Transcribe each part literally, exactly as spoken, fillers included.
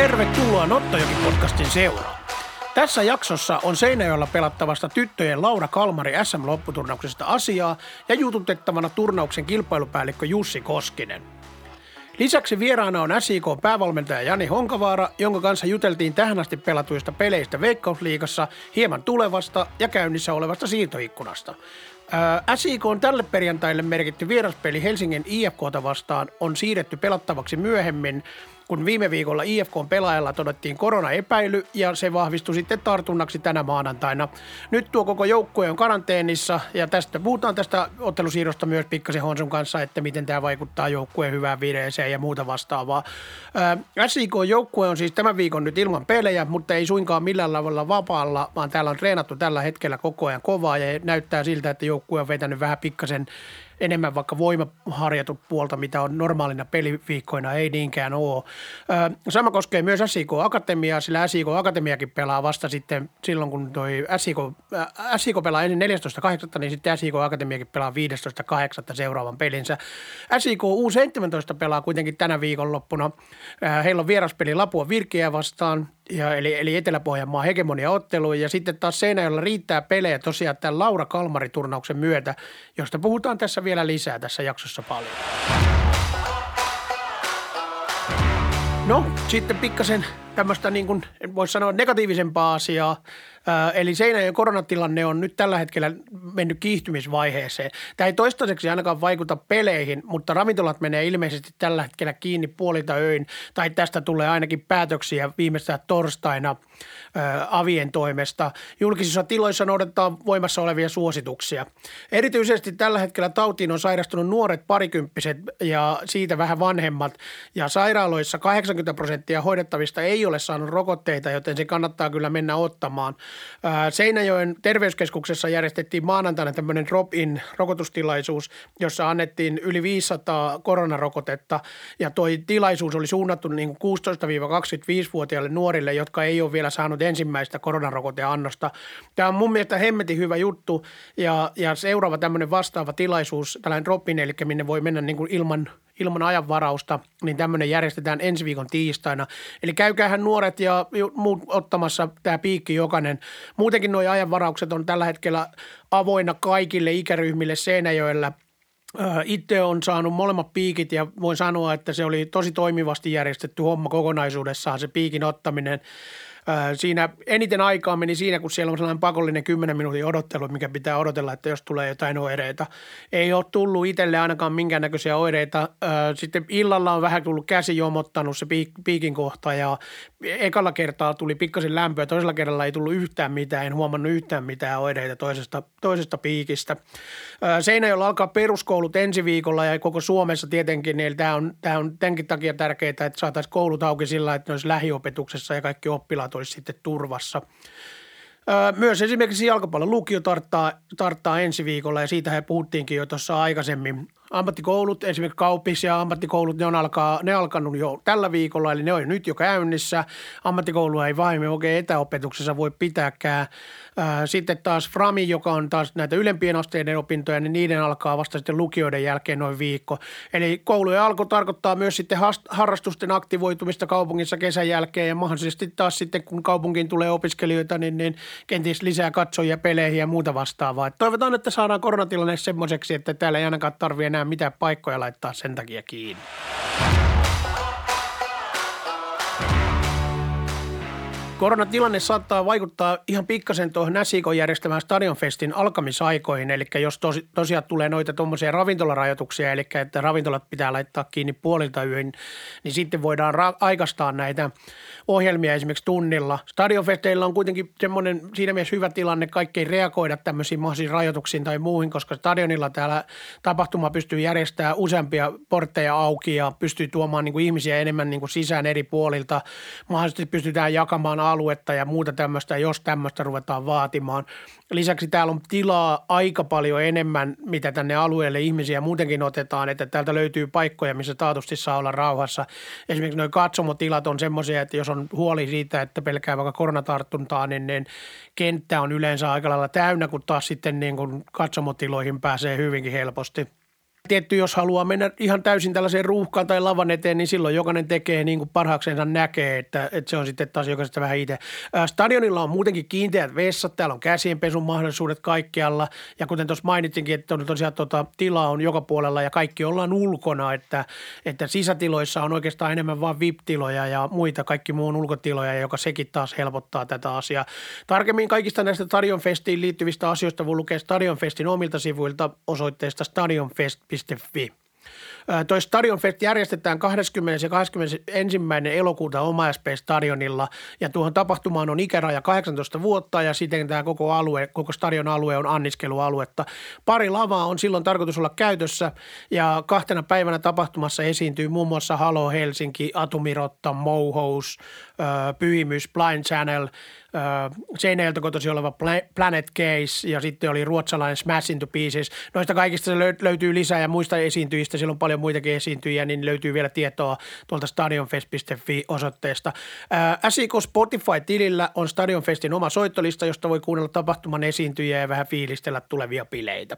Tervetuloa Nottojoki-podcastin seuraan. Tässä jaksossa on Seinäjoella pelattavasta tyttöjen Laura Kalmari äs äm-lopputurnauksesta asiaa ja jututettavana turnauksen kilpailupäällikkö Jussi Koskinen. Lisäksi vieraana on äs i k:n päävalmentaja Jani Honkavaara, jonka kanssa juteltiin tähän asti pelatuista peleistä Veikkausliigassa, hieman tulevasta ja käynnissä olevasta siirtoikkunasta. äs i k:n on tälle perjantaille merkitty vieraspeli Helsingin I F K:ta vastaan on siirretty pelattavaksi myöhemmin, kun viime viikolla I F K:n pelaajalla todettiin koronaepäily ja se vahvistui sitten tartunnaksi tänä maanantaina. Nyt tuo koko joukkue on karanteenissa ja tästä puhutaan tästä ottelusiirrosta myös pikkasen Honsun kanssa, että miten tämä vaikuttaa joukkueen hyvään vireeseen ja muuta vastaavaa. äs i k:n joukkue on siis tämän viikon nyt ilman pelejä, mutta ei suinkaan millään tavalla vapaalla, vaan täällä on treenattu tällä hetkellä koko ajan kovaa ja näyttää siltä, että joukkue on vetänyt vähän pikkasen enemmän vaikka voimaharjatut puolta, mitä on normaalina peliviikkoina, ei niinkään ole. Sama koskee myös äs i koo-akatemiaa, sillä äs i koo-akatemiakin pelaa vasta sitten silloin, kun toi äs i koo, äs i koo pelaa ensin neljästoista kahdeksatta, niin sitten äs i koo-akatemiakin pelaa viidestoista kahdeksatta seuraavan pelinsä. äs i koo U seitsemäntoista pelaa kuitenkin tänä viikonloppuna. Heillä on vieraspeli Lapua Virkeä vastaan, ja eli, eli Etelä-Pohjanmaa hegemoniaotteluun ja sitten taas Seinäjoella riittää pelejä tosiaan tämän Laura Kalmari-turnauksen myötä, josta puhutaan tässä vielä lisää tässä jaksossa paljon. No sitten pikkasen tämmöistä niin kuin voisi sanoa negatiivisempaa asiaa. Eli Seinäjoen koronatilanne on nyt tällä hetkellä mennyt kiihtymisvaiheeseen. Tämä ei toistaiseksi ainakaan vaikuta peleihin, mutta ravintolat menee ilmeisesti tällä hetkellä kiinni puolilta öin, tai tästä tulee ainakin päätöksiä viimeistään torstaina ää, avien toimesta. Julkisissa tiloissa noudatetaan voimassa olevia suosituksia. Erityisesti tällä hetkellä tautiin on sairastunut nuoret parikymppiset ja siitä vähän vanhemmat, ja sairaaloissa kahdeksankymmentä prosenttia hoidettavista ei ole saanut rokotteita, joten se kannattaa kyllä mennä ottamaan. Seinäjoen terveyskeskuksessa järjestettiin maanantaina tämmöinen drop-in rokotustilaisuus, jossa annettiin yli viisisataa koronarokotetta ja toi tilaisuus oli suunnattu niin kuusitoista kaksikymmentäviisi-vuotiaille nuorille, jotka ei ole vielä saanut ensimmäistä koronarokoteannosta. Tämä on mun mielestä hemmetin hyvä juttu ja, ja seuraava tämmöinen vastaava tilaisuus, tällainen drop-in, eli minne voi mennä niin kuin ilman ilman ajanvarausta, niin tämmöinen järjestetään ensi viikon tiistaina. Eli käykähän nuoret ja muut ottamassa tämä piikki jokainen. Muutenkin nuo ajanvaraukset on tällä hetkellä avoinna kaikille ikäryhmille Seinäjoella. Itse on saanut molemmat piikit ja voin sanoa, että se oli tosi toimivasti järjestetty homma kokonaisuudessaan se piikin ottaminen. Siinä eniten aikaa meni siinä, kun siellä on sellainen pakollinen kymmenen minuutin odottelu, mikä pitää odotella, että jos tulee jotain oireita. Ei ole tullut itselle ainakaan minkäännäköisiä oireita. Sitten illalla on vähän tullut käsi jomottanut se piikin kohta ja ekalla kertaa tuli pikkasen lämpöä. Toisella kerralla ei tullut yhtään mitään, en huomannut yhtään mitään oireita toisesta, toisesta piikistä. Seinäjoella alkaa peruskoulut ensi viikolla ja koko Suomessa tietenkin, niin tämä on, tämä on tämänkin takia tärkeää, että saataisiin koulut auki sillä, että ne olisi lähiopetuksessa ja kaikki oppilaat olisi sitten turvassa. Myös esimerkiksi jalkapallon lukio tarttaa, tarttaa ensi viikolla ja siitä he puhuttiinkin jo tuossa aikaisemmin. Ammattikoulut, esimerkiksi Kaupis ja ammattikoulut, ne on alkaa, ne alkanut jo tällä viikolla, eli ne on nyt jo käynnissä. Ammattikoulua ei vain oikein etäopetuksessa voi pitääkään. Sitten taas Frami, joka on taas näitä ylempien asteiden opintoja, niin niiden alkaa vasta sitten lukioiden jälkeen noin viikko. Eli koulujen alku tarkoittaa myös sitten harrastusten aktivoitumista kaupungissa kesän jälkeen ja mahdollisesti taas sitten, kun kaupunkiin tulee opiskelijoita, niin, niin kenties lisää katsojia, peleihin ja muuta vastaavaa. Et toivotaan, että saadaan koronatilanne semmoiseksi, että täällä ei ainakaan tarvitse enää mitään paikkoja laittaa sen takia kiinni. Koronatilanne saattaa vaikuttaa ihan pikkasen tuohon äs i k:n järjestämään Stadionfestin alkamisaikoihin, eli jos tos, tosiaan tulee noita tuommoisia ravintolarajoituksia, eli että ravintolat pitää laittaa kiinni puolilta yöin, niin sitten voidaan ra- aikaistaa näitä ohjelmia esimerkiksi tunnilla. Stadionfesteillä on kuitenkin semmoinen siinä mielessä hyvä tilanne, kaikki ei reagoida tämmöisiin mahdollisiin rajoituksiin tai muuhin, koska stadionilla täällä tapahtuma pystyy järjestämään useampia portteja auki ja pystyy tuomaan niin kuin ihmisiä enemmän niin kuin sisään eri puolilta, mahdollisesti pystytään jakamaan aluetta ja muuta tämmöistä, jos tämmöistä ruvetaan vaatimaan. Lisäksi täällä on tilaa aika paljon enemmän, mitä tänne alueelle ihmisiä muutenkin otetaan, että täältä löytyy paikkoja, missä taatusti saa olla rauhassa. Esimerkiksi nuo katsomotilat on semmoisia, että jos on huoli siitä, että pelkää vaikka koronatartuntaa, niin, niin kenttä on yleensä aika lailla täynnä, kun taas sitten niin kun katsomotiloihin pääsee hyvinkin helposti. Tietty, jos haluaa mennä ihan täysin tällaiseen ruuhkaan tai lavan eteen, niin silloin jokainen tekee niin kuin parhaaksensa näkee, että, että se on sitten taas jokaisesta vähän itse. Stadionilla on muutenkin kiinteät vessat, täällä on käsienpesun mahdollisuudet kaikkialla ja kuten tuossa mainitsinkin, että on tosiaan tota, tilaa on joka puolella ja kaikki ollaan ulkona, että, että sisätiloissa on oikeastaan enemmän vaan V I P-tiloja ja muita kaikki muun ulkotiloja, joka sekin taas helpottaa tätä asiaa. Tarkemmin kaikista näistä Stadionfestiin liittyvistä asioista voi lukea Stadionfestin omilta sivuilta osoitteesta stadionfest. Toi Stadionfest järjestetään kahdeskymmenes ja kahdeskymmenesensimmäinen elokuuta Oma S P-stadionilla ja tuohon tapahtumaan on ikäraja kahdeksantoista vuotta ja siten tämä koko alue, koko stadion alue on anniskelualuetta. Pari lavaa on silloin tarkoitus olla käytössä ja kahtena päivänä tapahtumassa esiintyy muun muassa Haloo Helsinki, Atomirotta, Moho's, Pyhimys, Blind Channel, Seinäjältä kotoisin oleva Planet Case ja sitten oli ruotsalainen Smash into Pieces. Noista kaikista löytyy lisää ja muista esiintyjistä, siellä on paljon muitakin esiintyjiä, niin löytyy vielä tietoa tuolta stadionfest piste fi-osoitteesta. S I K Spotify-tilillä on Stadionfestin oma soittolista, josta voi kuunnella tapahtuman esiintyjiä ja vähän fiilistellä tulevia bileitä.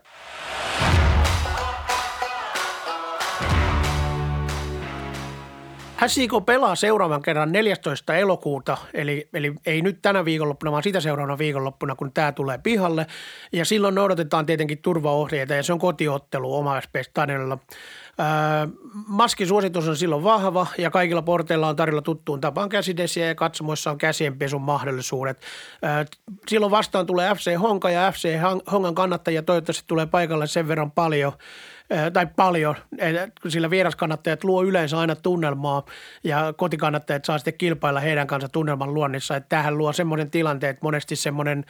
S I K pelaa seuraavan kerran neljästoista elokuuta, eli, eli ei nyt tänä viikonloppuna, vaan sitä seuraavana viikonloppuna, kun tämä tulee pihalle. Ja silloin noudatetaan tietenkin turvaohjeita ja se on kotiottelu Oma S P-stadionilla. Öö, maskisuositus on silloin vahva ja kaikilla porteilla on tarjolla tuttuun tapaan käsidesiä ja katsomoissa on käsienpesun mahdollisuudet. Öö, silloin vastaan tulee F C Honka ja F C Honkan kannattajia toivottavasti tulee paikalle sen verran paljon, tai paljon, sillä vieraskannattajat luo yleensä aina tunnelmaa ja kotikannattajat saa sitten kilpailla heidän kanssa tunnelman luonnissa. Että tämähän luo semmoinen tilanteen, että monesti semmoinen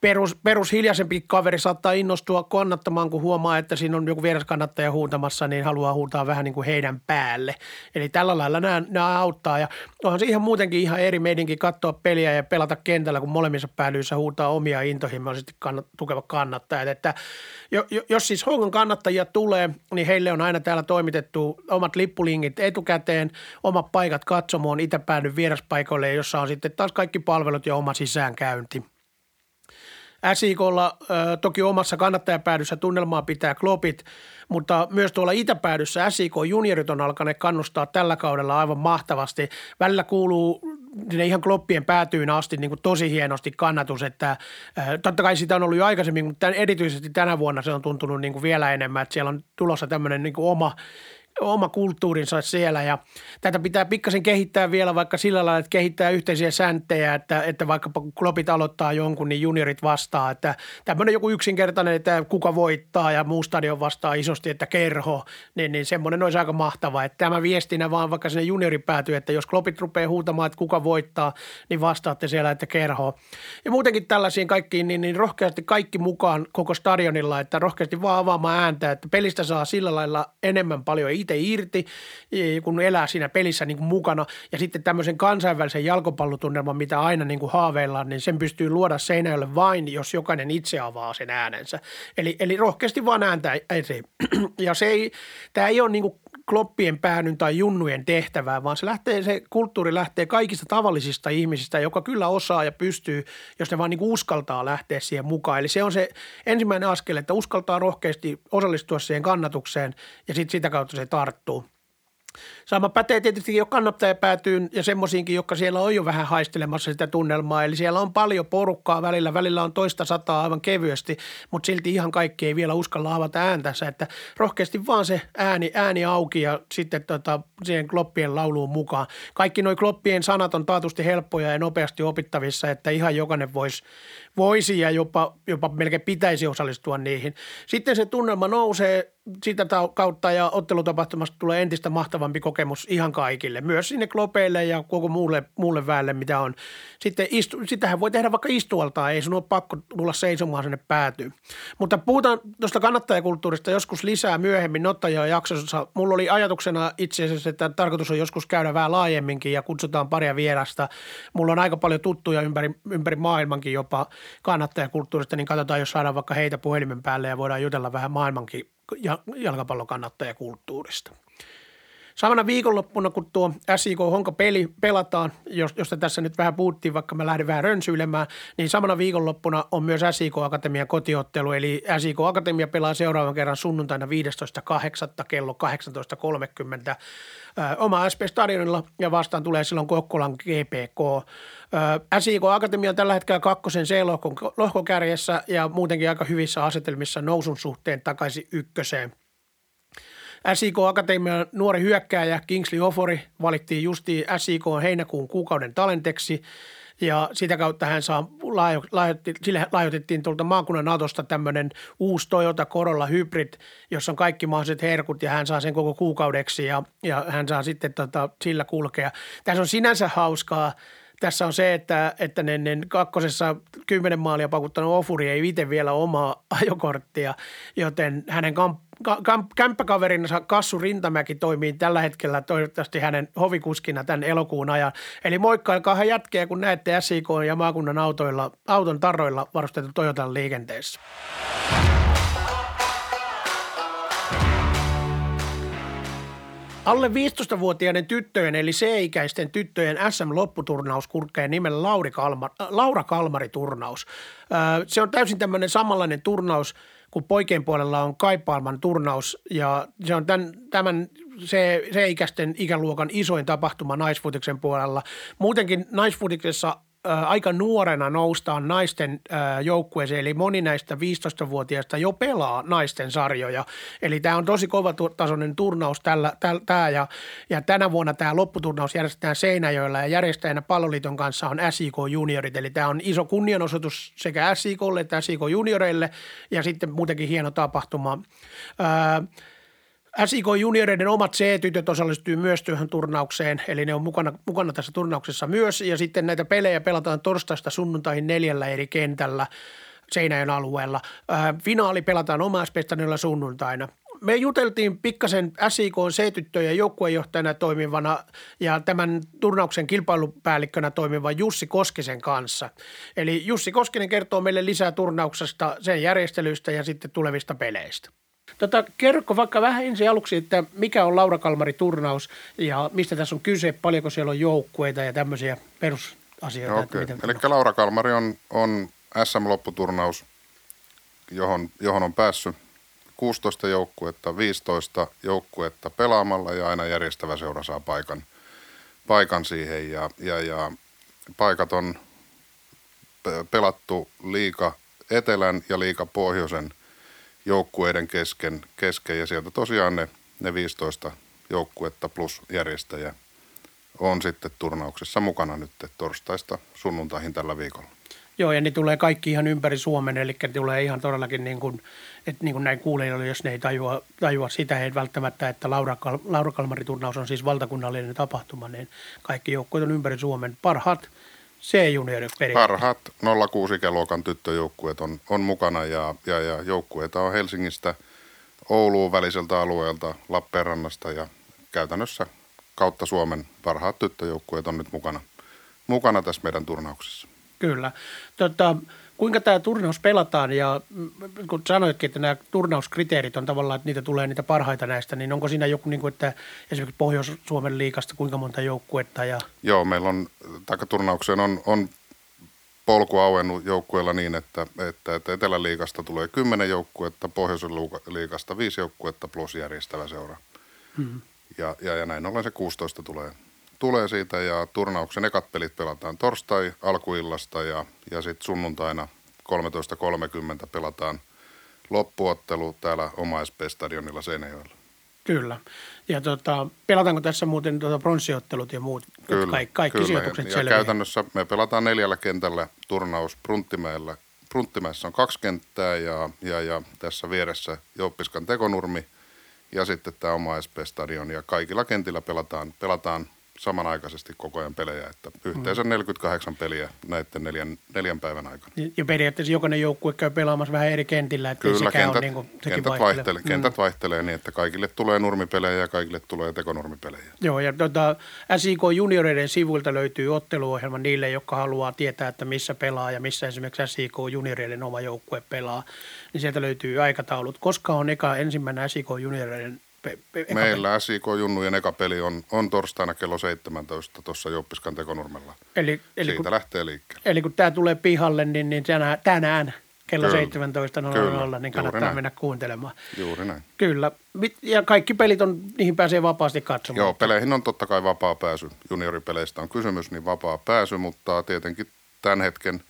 perus, perus hiljaisempi kaveri saattaa innostua kannattamaan, kun huomaa, että siinä on joku vieraskannattaja huutamassa, niin haluaa huutaa vähän niin kuin heidän päälle. Eli tällä lailla nämä, nämä auttaa ja onhan se ihan muutenkin ihan eri meidänkin katsoa peliä ja pelata kentällä, kun molemmissa päädyissä huutaa omia intohimoja sitten kannat, tukeva kannattajat. Että jos siis Honkan kannattajia tulee, niin heille on aina täällä toimitettu omat lippulingit etukäteen, omat paikat katsomoon, itse päädyin vieraspaikoille, jossa on sitten taas kaikki palvelut ja oma sisäänkäynti. S I K:lla ö, toki omassa kannattajapäädyssä tunnelmaa pitää klopit, mutta myös tuolla itäpäädyssä S I K juniorit on alkaneet kannustaa tällä kaudella aivan mahtavasti. Välillä kuuluu sinne ihan kloppien päätyyn asti niin kuin tosi hienosti kannatus, että ö, totta kai sitä on ollut jo aikaisemmin, mutta tämän, erityisesti tänä vuonna se on tuntunut niin kuin vielä enemmän, että siellä on tulossa tämmöinen niin kuin oma oma kulttuurinsa siellä ja tätä pitää pikkasen kehittää vielä vaikka sillä lailla, että kehittää yhteisiä sääntöjä, että, että vaikkapa kun klopit aloittaa jonkun, niin juniorit vastaa, että tämmöinen joku yksinkertainen, että kuka voittaa ja muu stadion vastaa isosti, että kerho, niin, niin semmoinen olisi aika mahtava, että tämä viestinä vaan vaikka sinne juniori päätyy, että jos klopit rupeaa huutamaan, että kuka voittaa, niin vastaatte siellä, että kerho. Ja muutenkin tällaisiin kaikkiin, niin, niin rohkeasti kaikki mukaan koko stadionilla, että rohkeasti vaan avaamaan ääntä, että pelistä saa sillä lailla enemmän paljon itse irti, kun elää siinä pelissä niin kuin mukana ja sitten tämmöisen kansainvälisen jalkapallotunnelman, mitä aina niin kuin haaveillaan, niin sen pystyy luoda Seinäjoelle vain, jos jokainen itse avaa sen äänensä. Eli, eli rohkeasti vaan ääntä eteen. Ja se ei, tämä ei ole niin kuin kloppien päädyn tai junnujen tehtävää, vaan se, lähtee, se kulttuuri lähtee kaikista tavallisista ihmisistä, joka kyllä osaa ja pystyy, jos ne vaan niin kuin uskaltaa lähteä siihen mukaan. Eli se on se ensimmäinen askel, että uskaltaa rohkeasti osallistua siihen kannatukseen ja sitten sitä kautta se tarttuu. Sama pätee tietysti jo kannattaja päätyyn ja semmoisiinkin, jotka siellä on jo vähän haistelemassa sitä tunnelmaa. Eli siellä on paljon porukkaa välillä, välillä on toista sataa aivan kevyesti, mutta silti ihan kaikki ei vielä uskalla avata ääntänsä. Että rohkeasti vaan se ääni, ääni auki ja sitten tota, siihen kloppien lauluun mukaan. Kaikki nuo kloppien sanat on taatusti helppoja ja nopeasti opittavissa, että ihan jokainen voisi, voisi ja jopa, jopa melkein pitäisi osallistua niihin. Sitten se tunnelma nousee sitä kautta ja ottelutapahtumasta tulee entistä mahtavampi kokemus ihan kaikille, myös sinne klopeille ja koko muulle, muulle väelle, mitä on. Sitten istu, sitähän voi tehdä vaikka istualtaa, ei sun ole pakko tulla seisomaan sinne päätyyn. Mutta puhutaan tuosta kannattajakulttuurista joskus lisää myöhemmin Nottojoen jaksossa. Mulla oli ajatuksena itse asiassa, että tarkoitus on joskus käydä vähän laajemminkin ja kutsutaan paria vierasta. Mulla on aika paljon tuttuja ympäri, ympäri maailmankin jopa kannattajakulttuurista, niin katsotaan, jos saadaan vaikka heitä puhelimen päälle ja voidaan jutella vähän maailmankin jalkapallon kannattajakulttuurista. Samana viikonloppuna, kun tuo S I K Honka-peli pelataan, josta tässä nyt vähän puhuttiin, vaikka mä lähdin vähän rönsyilemään, niin samana viikonloppuna on myös S I K Akatemian kotiottelu. Eli S I K Akatemia pelaa seuraavan kerran sunnuntaina viidestoista kahdeksatta kello kahdeksantoista kolmekymmentä Oma S P-stadionilla ja vastaan tulee silloin Kokkolan G P K. S I K Akatemia on tällä hetkellä kakkosen C-lohkon lohkokärjessä ja muutenkin aika hyvissä asetelmissa nousun suhteen takaisin ykköseen. S I K Akatemian nuori hyökkääjä Kingsley Ofori valittiin justiin S I K heinäkuun kuukauden talenteksi ja sitä kautta hän saa laajo, laajotti, sille laajotettiin tuolta maakunnan Natosta tämmöinen uusi Toyota Corolla Hybrid, jossa on kaikki mahdolliset herkut ja hän saa sen koko kuukaudeksi ja, ja hän saa sitten tota, sillä kulkea. Tässä on sinänsä hauskaa. Tässä on se, että, että ne, ne kakkosessa kymmenen maalia pakuttanut Ofuri ei itse vielä omaa ajokorttia, joten hänen kamp, kamp, kämppäkaverinsa Kassu Rintamäki toimii tällä hetkellä toivottavasti hänen hovikuskina tämän elokuun ajan. Eli moikkailkaahan jätkeä, kun näette S I K ja maakunnan autoilla, auton tarroilla varustettu Toyotan liikenteessä. Alle viisitoistavuotiaiden tyttöjen eli C-ikäisten tyttöjen S M-lopputurnaus kurkkee nimen Lauri Kalma, Laura Kalmari-turnaus. Se on täysin tämmöinen samanlainen turnaus kuin poikien puolella on Kaipaalman turnaus ja se on tämän, tämän C-ikäisten ikäluokan isoin tapahtuma naisfutiksen puolella. Muutenkin naisfutiksessa aika nuorena noustaan naisten joukkueeseen, eli moni näistä viisitoistavuotiaista jo pelaa naisten sarjoja. Eli tämä on tosi kova tasoinen turnaus tällä, täl, tää ja, ja tänä vuonna tämä lopputurnaus järjestetään Seinäjoella ja järjestäjänä Palloliiton kanssa on S I K juniorit. Eli tämä on iso kunnianosoitus sekä S I K:lle että S I K junioreille ja sitten muutenkin hieno tapahtuma. Öö, S I K-junioreiden omat C-tytöt osallistuu myös työhön turnaukseen, eli ne on mukana, mukana tässä turnauksessa myös. Ja sitten näitä pelejä pelataan torstaista sunnuntaihin neljällä eri kentällä Seinäjoen alueella. Ää, finaali pelataan Oma S P-stadionilla sunnuntaina. Me juteltiin pikkasen S I K:n C-tyttöjen joukkuejohtajana toimivana ja tämän turnauksen kilpailupäällikkönä toimivan Jussi Koskisen kanssa. Eli Jussi Koskinen kertoo meille lisää turnauksesta, sen järjestelyistä ja sitten tulevista peleistä. Tota, kerrotko vaikka vähän ensin aluksi, että mikä on Laura Kalmari-turnaus ja mistä tässä on kyse, paljonko siellä on joukkueita ja tämmöisiä perusasioita? Okay. Eli Laura Kalmari on, on S M-lopputurnaus, johon, johon on päässyt kuusitoista joukkuetta, viisitoista joukkuetta pelaamalla ja aina järjestävä seura saa paikan, paikan siihen ja, ja, ja paikat on pelattu liiga etelän ja liiga pohjoisen joukkueiden kesken, kesken ja sieltä tosiaan ne, ne viisitoista joukkuetta plus järjestäjä on sitten turnauksessa mukana nyt torstaista sunnuntaihin tällä viikolla. Joo, ja ne tulee kaikki ihan ympäri Suomen, eli tulee ihan todellakin niin kuin, että niin kuin näin kuulijoille, jos ne ei tajua, tajua sitä, ei välttämättä, että Laura, Kal- Laura Kalmari-turnaus on siis valtakunnallinen tapahtuma, niin kaikki joukkueet on ympäri Suomen parhaat. C-juniorit periaatteessa. Parhaat nolla kuusi-ikäluokan tyttöjoukkueet on, on mukana ja, ja, ja joukkueita on Helsingistä, Ouluun väliseltä alueelta, Lappeenrannasta ja käytännössä kautta Suomen parhaat tyttöjoukkueet on nyt mukana, mukana tässä meidän turnauksessa. Kyllä. Tota, kuinka tämä turnaus pelataan ja kun sanoitkin, että nämä turnauskriteerit on tavallaan, että niitä tulee niitä parhaita näistä, niin onko siinä joku, niin kuin, että esimerkiksi Pohjois-Suomen liigasta kuinka monta joukkuetta? Ja... Joo, meillä on, turnaukseen on, on polku auennut joukkueella niin, että, että, että Etelä-liigasta tulee kymmenen joukkuetta, Pohjois-liigasta viisi joukkuetta plus järjestävä seura. Hmm. Ja, ja, ja näin ollen se kuusitoista tulee. Tulee siitä ja turnauksen ekat pelit pelataan torstai alkuillasta ja, ja sitten sunnuntaina kolmetoista kolmekymmentä pelataan loppuottelu täällä Oma S P-stadionilla Seinäjoella. Kyllä. Ja tota, pelataanko tässä muuten tota pronssiottelut ja muut? Kyllä, kaikki kaikki sijoitukset selviää. Ja käytännössä me pelataan neljällä kentällä turnaus Prunttimäellä. Prunttimäessä on kaksi kenttää ja, ja, ja tässä vieressä Jouppiskan tekonurmi ja sitten tämä Oma S P-stadion ja kaikilla kentillä pelataan pelataan samanaikaisesti koko ajan pelejä, että yhteensä neljäkymmentäkahdeksan peliä näiden neljän, neljän päivän aikana. Ja periaatteessa jokainen joukkue käy pelaamassa vähän eri kentillä, että kyllä, sekään kentät, on niin kuin, sekin kentät vaihtelee. vaihtelee. Kentät mm. vaihtelee niin, että kaikille tulee nurmipelejä ja kaikille tulee tekonurmipelejä. Joo, ja tuota, S I K junioreiden sivuilta löytyy otteluohjelma niille, jotka haluaa tietää, että missä pelaa ja missä esimerkiksi S I K junioreiden oma joukkue pelaa. Niin sieltä löytyy aikataulut. Koska on eka ensimmäinen S I K junioreiden pe- pe- Meillä S I K Junnujen eka peli on, on torstaina kello seitsemäntoista tuossa Jouppiskan Tekonurmella. Eli, eli siitä kun, lähtee liikkeelle. Eli kun tämä tulee pihalle, niin, niin tänään, tänään kello seitsemäntoista nolla nolla, niin kannattaa näin. mennä kuuntelemaan. Juuri näin. Kyllä. Ja kaikki pelit, on, niihin pääsee vapaasti katsomaan. Joo, peleihin on totta kai vapaa pääsy. Junioripeleistä on kysymys, niin vapaa pääsy, mutta tietenkin tämän hetken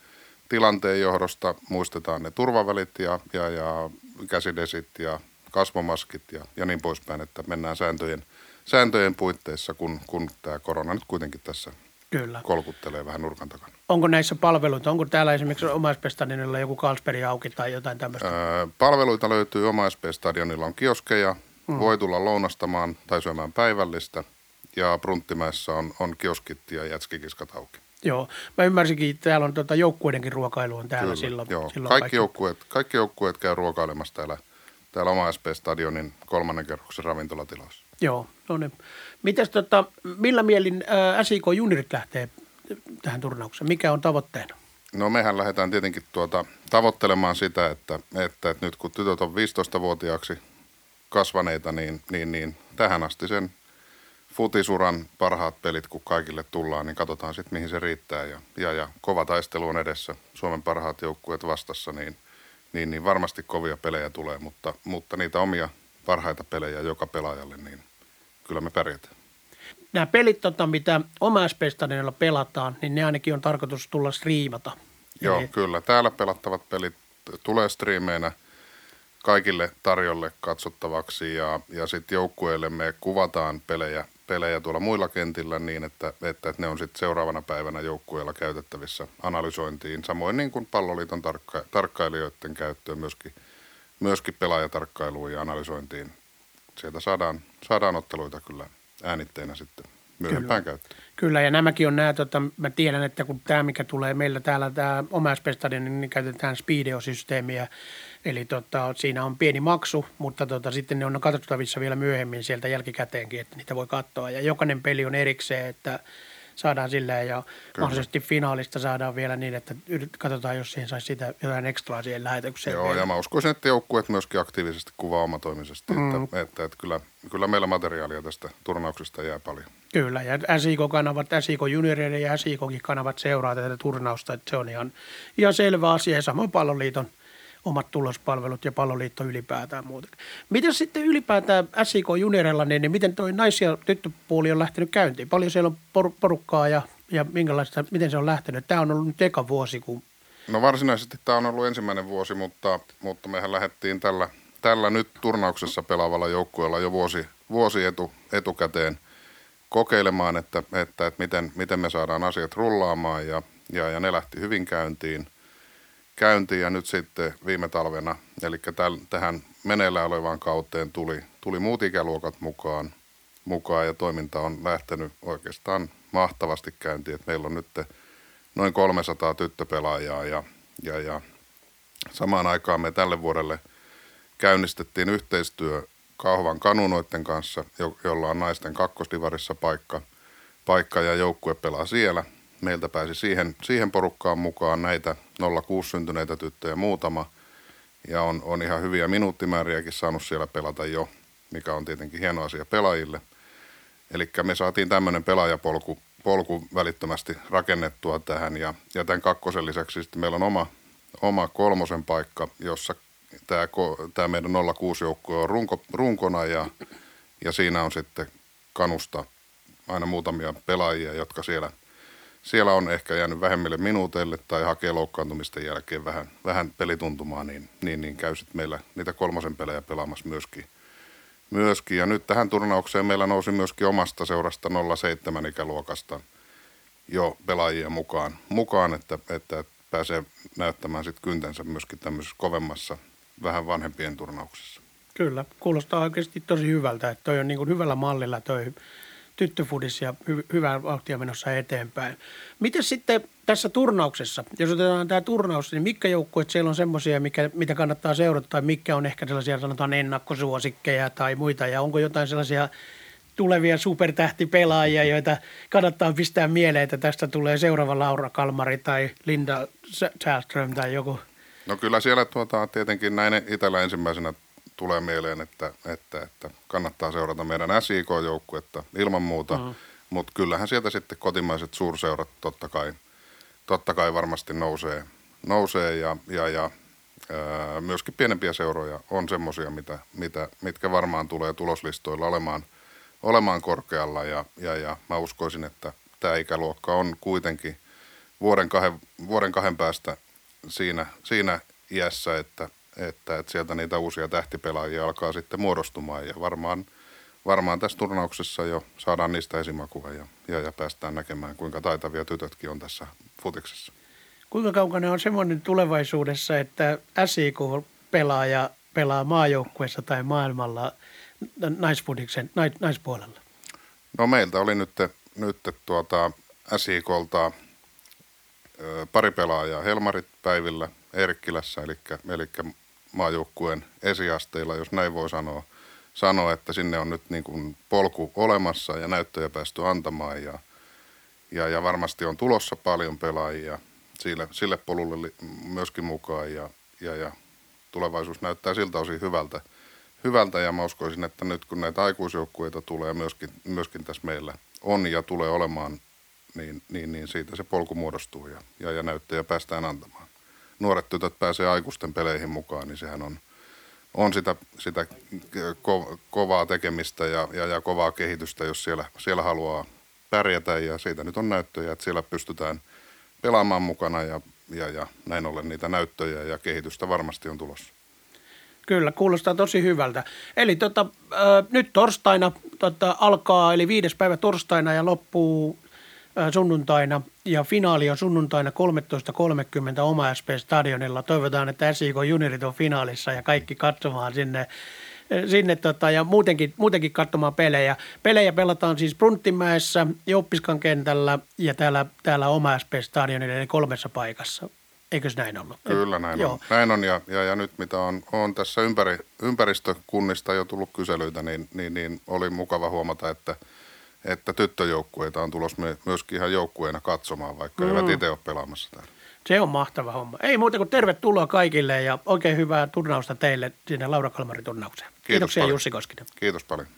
tilanteen johdosta muistetaan ne turvavälit ja, ja, ja käsidesit ja kasvomaskit ja, ja niin poispäin, että mennään sääntöjen, sääntöjen puitteissa, kun, kun tämä korona nyt kuitenkin tässä Kyllä. kolkuttelee vähän nurkan takana. Onko näissä palveluita? Onko täällä esimerkiksi Oma S P-stadionilla joku Carlsberg auki tai jotain tämmöistä? Öö, palveluita löytyy Oma S P-stadionilla, on kioskeja, mm. voi tulla lounastamaan tai syömään päivällistä ja Prunttimäessä on, on kioskit ja jätskikiskat auki. Joo, mä ymmärsinkin, että täällä on tuota, joukkueidenkin ruokailu on täällä Kyllä, silloin. Joo, silloin kaikki, kaikki. Joukkueet, kaikki joukkueet käy ruokailemassa täällä, täällä Oma S P-stadionin kolmannen kerroksen ravintolatilassa. Joo, no niin. Mitäs tota, millä mielin ää, S I K juniorit lähtee tähän turnaukseen? Mikä on tavoitteena? No mehän lähdetään tietenkin tuota, tavoittelemaan sitä, että, että, että nyt kun tytöt on viisitoistavuotiaaksi kasvaneita, niin, niin, niin tähän asti sen futisuran parhaat pelit, kun kaikille tullaan, niin katsotaan sitten, mihin se riittää. Ja, ja, ja kova taistelu on edessä, Suomen parhaat joukkueet vastassa, niin, niin, niin varmasti kovia pelejä tulee, mutta, mutta niitä omia parhaita pelejä joka pelaajalle, niin kyllä me pärjätään. Nämä pelit, tota, mitä Oma S P-stadionilla pelataan, niin ne ainakin on tarkoitus tulla striimata. Joo, Eli... kyllä. Täällä pelattavat pelit tulee striimeinä kaikille tarjolle katsottavaksi ja, ja sitten joukkueille me kuvataan pelejä, pelejä tuolla muilla kentillä niin, että, että ne on sitten seuraavana päivänä joukkueilla käytettävissä analysointiin. Samoin niin kuin Palloliiton tarkka- tarkkailijoiden käyttöön myöskin, myöskin pelaajatarkkailuun ja analysointiin. Sieltä saadaan, saadaan otteluita kyllä äänitteinä sitten myöhempään käyttöön. Kyllä ja nämäkin on nämä, tota, mä tiedän, että kun tämä mikä tulee meillä täällä, tämä Oma S P-stadion, niin käytetään Speedio-systeemiä. Eli tota, siinä on pieni maksu, mutta tota, sitten ne on katsottavissa vielä myöhemmin sieltä jälkikäteenkin, että niitä voi katsoa. Ja jokainen peli on erikseen, että saadaan silleen ja Kyllä. mahdollisesti finaalista saadaan vielä niin, että katsotaan, jos siihen saisi sitä jotain ekstraa siihen lähetykseen. Joo, ja mä uskoisin, että joukkueet myöskin aktiivisesti kuvaa omatoimisesti, mm. että, että, että kyllä, kyllä meillä materiaalia tästä turnauksesta jää paljon. Kyllä, ja S I K-kanavat, S I K-juniorien ja S I K-kin kanavat seuraa tätä turnausta, että se on ihan, ihan selvä asia ja samoin Palloliiton omat tulospalvelut ja Palloliitto ylipäätään muuten. Miten sitten ylipäätään S I K juniorilla, niin miten toi nais- ja tyttöpuoli on lähtenyt käyntiin? Paljon siellä on por- porukkaa ja, ja minkälaista, miten se on lähtenyt? Tämä on ollut nyt eka vuosi. Kun... No varsinaisesti tämä on ollut ensimmäinen vuosi, mutta, mutta mehän lähdettiin tällä, tällä nyt turnauksessa pelaavalla joukkueella jo vuosi, vuosi etu, etukäteen kokeilemaan, että, että, että miten, miten me saadaan asiat rullaamaan ja, ja, ja ne lähti hyvin käyntiin. Käyntiin ja nyt sitten viime talvena, eli täl, tähän meneillään olevaan kauteen tuli, tuli muut ikäluokat mukaan, mukaan ja toiminta on lähtenyt oikeastaan mahtavasti käyntiin. Et meillä on nyt noin kolmesataa tyttöpelaajaa ja, ja, ja samaan aikaan me tälle vuodelle käynnistettiin yhteistyö Kauhavan Kanunoiden kanssa, jo, jolla on naisten kakkosdivarissa paikka, paikka ja joukkue pelaa siellä. Meiltä pääsi siihen, siihen porukkaan mukaan näitä nolla kuusi syntyneitä tyttöjä muutama ja on, on ihan hyviä minuuttimääriäkin saanut siellä pelata jo, mikä on tietenkin hieno asia pelaajille. Eli me saatiin tämmöinen pelaajapolku polku välittömästi rakennettua tähän ja, ja tämän kakkosen lisäksi sitten meillä on oma, oma kolmosen paikka, jossa tämä, tämä meidän nolla kuusi-joukkue on runko, runkona ja, ja siinä on sitten Kanusta aina muutamia pelaajia, jotka siellä Siellä on ehkä jäänyt vähemmille minuuteille tai hakee loukkaantumisten jälkeen vähän, vähän pelituntumaa, niin, niin, niin käy sitten meillä niitä kolmosen pelejä pelaamassa myöskin. myöskin. Ja nyt tähän turnaukseen meillä nousi myöskin omasta seurasta nolla seitsemän ikäluokasta jo pelaajia mukaan, mukaan että, että pääsee näyttämään sitten kyntensä myöskin tämmöisessä kovemmassa, vähän vanhempien turnauksessa. Kyllä, kuulostaa oikeasti tosi hyvältä, että toi on niin kuin hyvällä mallilla toi tyttöfudissa ja hy- hyvää vauhtia menossa eteenpäin. Miten sitten tässä turnauksessa, jos otetaan tämä turnaus, niin mitkä joukkueet siellä on semmoisia, mitä kannattaa seurata tai mikä on ehkä sellaisia sanotaan ennakkosuosikkeja tai muita ja onko jotain sellaisia tulevia supertähtipelaajia, joita kannattaa pistää mieleen, että tästä tulee seuraava Laura Kalmari tai Linda Särström tai joku? No kyllä siellä tuota, tietenkin näin itsellä ensimmäisenä tulee mieleen, että, että, että kannattaa seurata meidän S I K-joukkuetta ilman muuta, mm. mutta kyllähän sieltä sitten kotimaiset suurseurat totta kai, totta kai varmasti nousee, nousee ja, ja, ja ää, myöskin pienempiä seuroja on semmoisia, mitä, mitä, mitkä varmaan tulee tuloslistoilla olemaan, olemaan korkealla ja, ja, ja mä uskoisin, että tämä ikäluokka on kuitenkin vuoden kahden, vuoden kahden päästä siinä, siinä iässä, että Että, että sieltä niitä uusia tähtipelaajia alkaa sitten muodostumaan ja varmaan, varmaan tässä turnauksessa jo saadaan niistä esimakua ja, ja, ja päästään näkemään, kuinka taitavia tytötkin on tässä futiksessa. Kuinka kaukana on semmoinen tulevaisuudessa, että S I K-pelaaja pelaa maajoukkueessa tai maailmalla naisfutiksen, nais, naispuolella? No meiltä oli nyt, nyt tuota, S I K:lta pari pelaajaa Helmarit päivillä Erkkilässä, eli, eli maajoukkueen esiasteilla, jos näin voi sanoa, sanoa että sinne on nyt niin kuin polku olemassa ja näyttöjä päästy antamaan ja, ja, ja varmasti on tulossa paljon pelaajia sille, sille polulle myöskin mukaan ja, ja, ja tulevaisuus näyttää siltä osin hyvältä, hyvältä ja mä uskoisin, että nyt kun näitä aikuisjoukkueita tulee myöskin, myöskin tässä meillä on ja tulee olemaan, niin, niin, niin siitä se polku muodostuu ja, ja, ja näyttöjä päästään antamaan. Nuoret tytöt pääsee aikuisten peleihin mukaan, niin sehän on, on sitä, sitä ko, kovaa tekemistä ja, ja, ja kovaa kehitystä, jos siellä, siellä haluaa pärjätä. Ja siitä nyt on näyttöjä, että siellä pystytään pelaamaan mukana ja, ja, ja näin ollen niitä näyttöjä ja kehitystä varmasti on tulossa. Kyllä, kuulostaa tosi hyvältä. Eli tota, äh, nyt torstaina tota, alkaa, eli viides päivä torstaina ja loppuu sunnuntaina ja finaali on sunnuntaina kolmetoista kolmekymmentä Oma S P-stadionilla. Toivotaan, että S I K juniorit on finaalissa ja kaikki katsomaan sinne, sinne tota, ja muutenkin, muutenkin katsomaan pelejä. Pelejä pelataan siis Prunttimäessä, Jouppiskan kentällä ja täällä, täällä Oma S P-stadionilla eli kolmessa paikassa. Eikös näin ollut? Kyllä näin Joo. on. Näin on ja, ja, ja nyt mitä on, on tässä ympäri, ympäristökunnista jo tullut kyselyitä, niin, niin, niin oli mukava huomata, että että tyttöjoukkueita on tulossa myöskin ihan joukkueena katsomaan, vaikka mm. eivät itse ole pelaamassa täällä. Se on mahtava homma. Ei muuta kuin tervetuloa kaikille ja oikein hyvää turnausta teille sinne Laura Kalmarin turnaukseen. Kiitos Kiitoksia paljon. Jussi Koskinen. Kiitos paljon.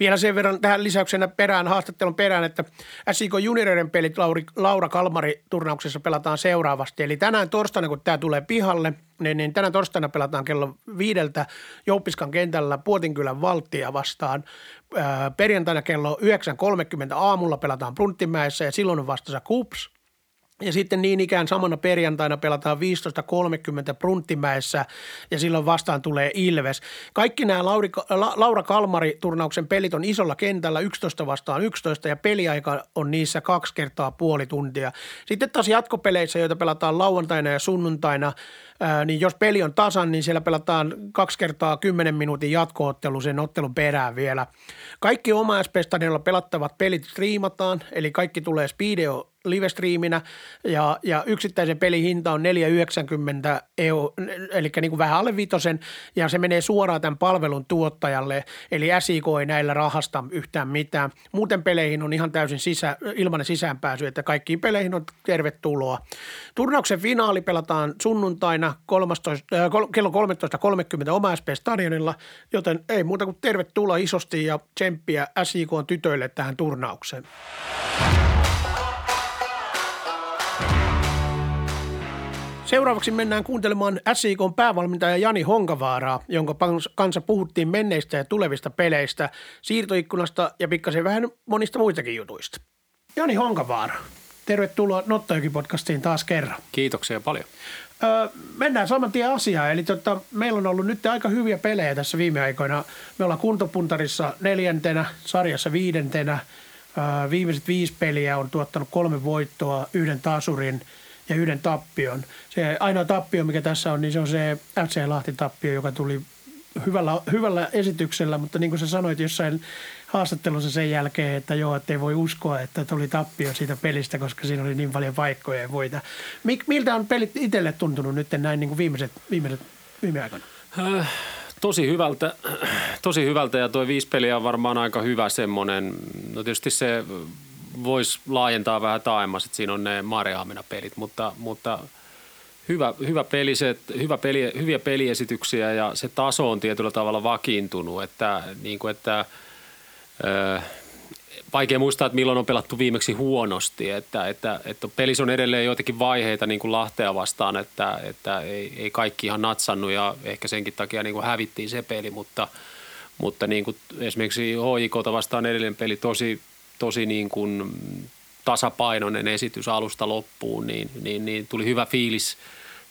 Vielä sen verran tähän lisäyksenä perään, haastattelun perään, että S I K junioreiden pelit Lauri, Laura Kalmari turnauksessa pelataan seuraavasti. Eli tänään torstaina, kun tämä tulee pihalle, niin, niin tänään torstaina pelataan kello viideltä Jouppiskan kentällä Puotinkylän Valttia vastaan. Ää, perjantaina kello yhdeksän kolmekymmentä aamulla pelataan Prunttimäessä ja silloin on vastassa Kups. Ja sitten niin ikään samana perjantaina pelataan viisitoista kolmekymmentä Prunttimäessä ja silloin vastaan tulee Ilves. Kaikki nämä Lauri, La, Laura Kalmari-turnauksen pelit on isolla kentällä yksitoista vastaan yksitoista ja peliaika on niissä kaksi kertaa puoli tuntia. Sitten taas jatkopeleissä, joita pelataan lauantaina ja sunnuntaina, ää, niin jos peli on tasan, niin siellä pelataan kaksi kertaa kymmenen minuutin jatkoottelu sen ottelun perään vielä. Kaikki Oma S P-stadionilla pelattavat pelit striimataan, eli kaikki tulee Speedio livestriiminä ja, ja yksittäisen pelin hinta on neljä yhdeksänkymmentä euroa, eli niin kuin vähän alle vitosen, ja se menee suoraan tämän palvelun tuottajalle, eli S I K ei näillä rahasta yhtään mitään. Muuten peleihin on ihan täysin sisä, ilmainen sisäänpääsy, että kaikkiin peleihin on tervetuloa. Turnauksen finaali pelataan sunnuntaina kolmetoista, äh, kello kolmetoista kolmekymmentä Oma S P-stadionilla, joten ei muuta kuin tervetuloa isosti ja tsemppiä S I K on tytöille tähän turnaukseen. Seuraavaksi mennään kuuntelemaan S I K:n päävalmentaja Jani Honkavaaraa, jonka kanssa puhuttiin menneistä ja tulevista peleistä, siirtoikkunasta ja pikkasen vähän monista muistakin jutuista. Jani Honkavaara, tervetuloa Nottojoki-podcastiin taas kerran. Kiitoksia paljon. Öö, mennään saman tien asiaan. Eli tota, meillä on ollut nyt aika hyviä pelejä tässä viime aikoina. Me ollaan kuntopuntarissa neljäntenä, sarjassa viidentenä. Öö, viimeiset viisi peliä on tuottanut kolme voittoa, yhden tasurin ja yhden tappion. Se ainoa tappio, mikä tässä on, niin se on se F C Lahti-tappio, joka tuli hyvällä, hyvällä esityksellä, mutta niin kuin sä sanoit jossain haastattelussa sen jälkeen, että joo, ettei voi uskoa, että tuli tappio siitä pelistä, koska siinä oli niin paljon paikkoja ja voita. Miltä on pelit itselle tuntunut nyt näin niin kuin viimeiset, viimeiset, viime aikoina? Äh, tosi hyvältä, tosi hyvältä ja tuo viisi peliä on varmaan aika hyvä semmoinen. No tietysti se voisi laajentaa vähän taaemmas, että siinä on ne Maarihamina pelit, mutta, mutta hyvä, hyvä, peli, se, hyvä peli, hyviä peliesityksiä ja se taso on tietyllä tavalla vakiintunut, että, niin kuin, että öö, vaikea muistaa, että milloin on pelattu viimeksi huonosti, että, että, että pelissä on edelleen joitakin vaiheita niin kuin Lahtea vastaan, että, että ei, ei kaikki ihan natsannut ja ehkä senkin takia niin kuin hävittiin se peli, mutta, mutta niin kuin esimerkiksi H J K:ta vastaan edellinen peli tosi, tosi niin kuin tasapainoinen esitys alusta loppuun, niin, niin, niin tuli hyvä fiilis,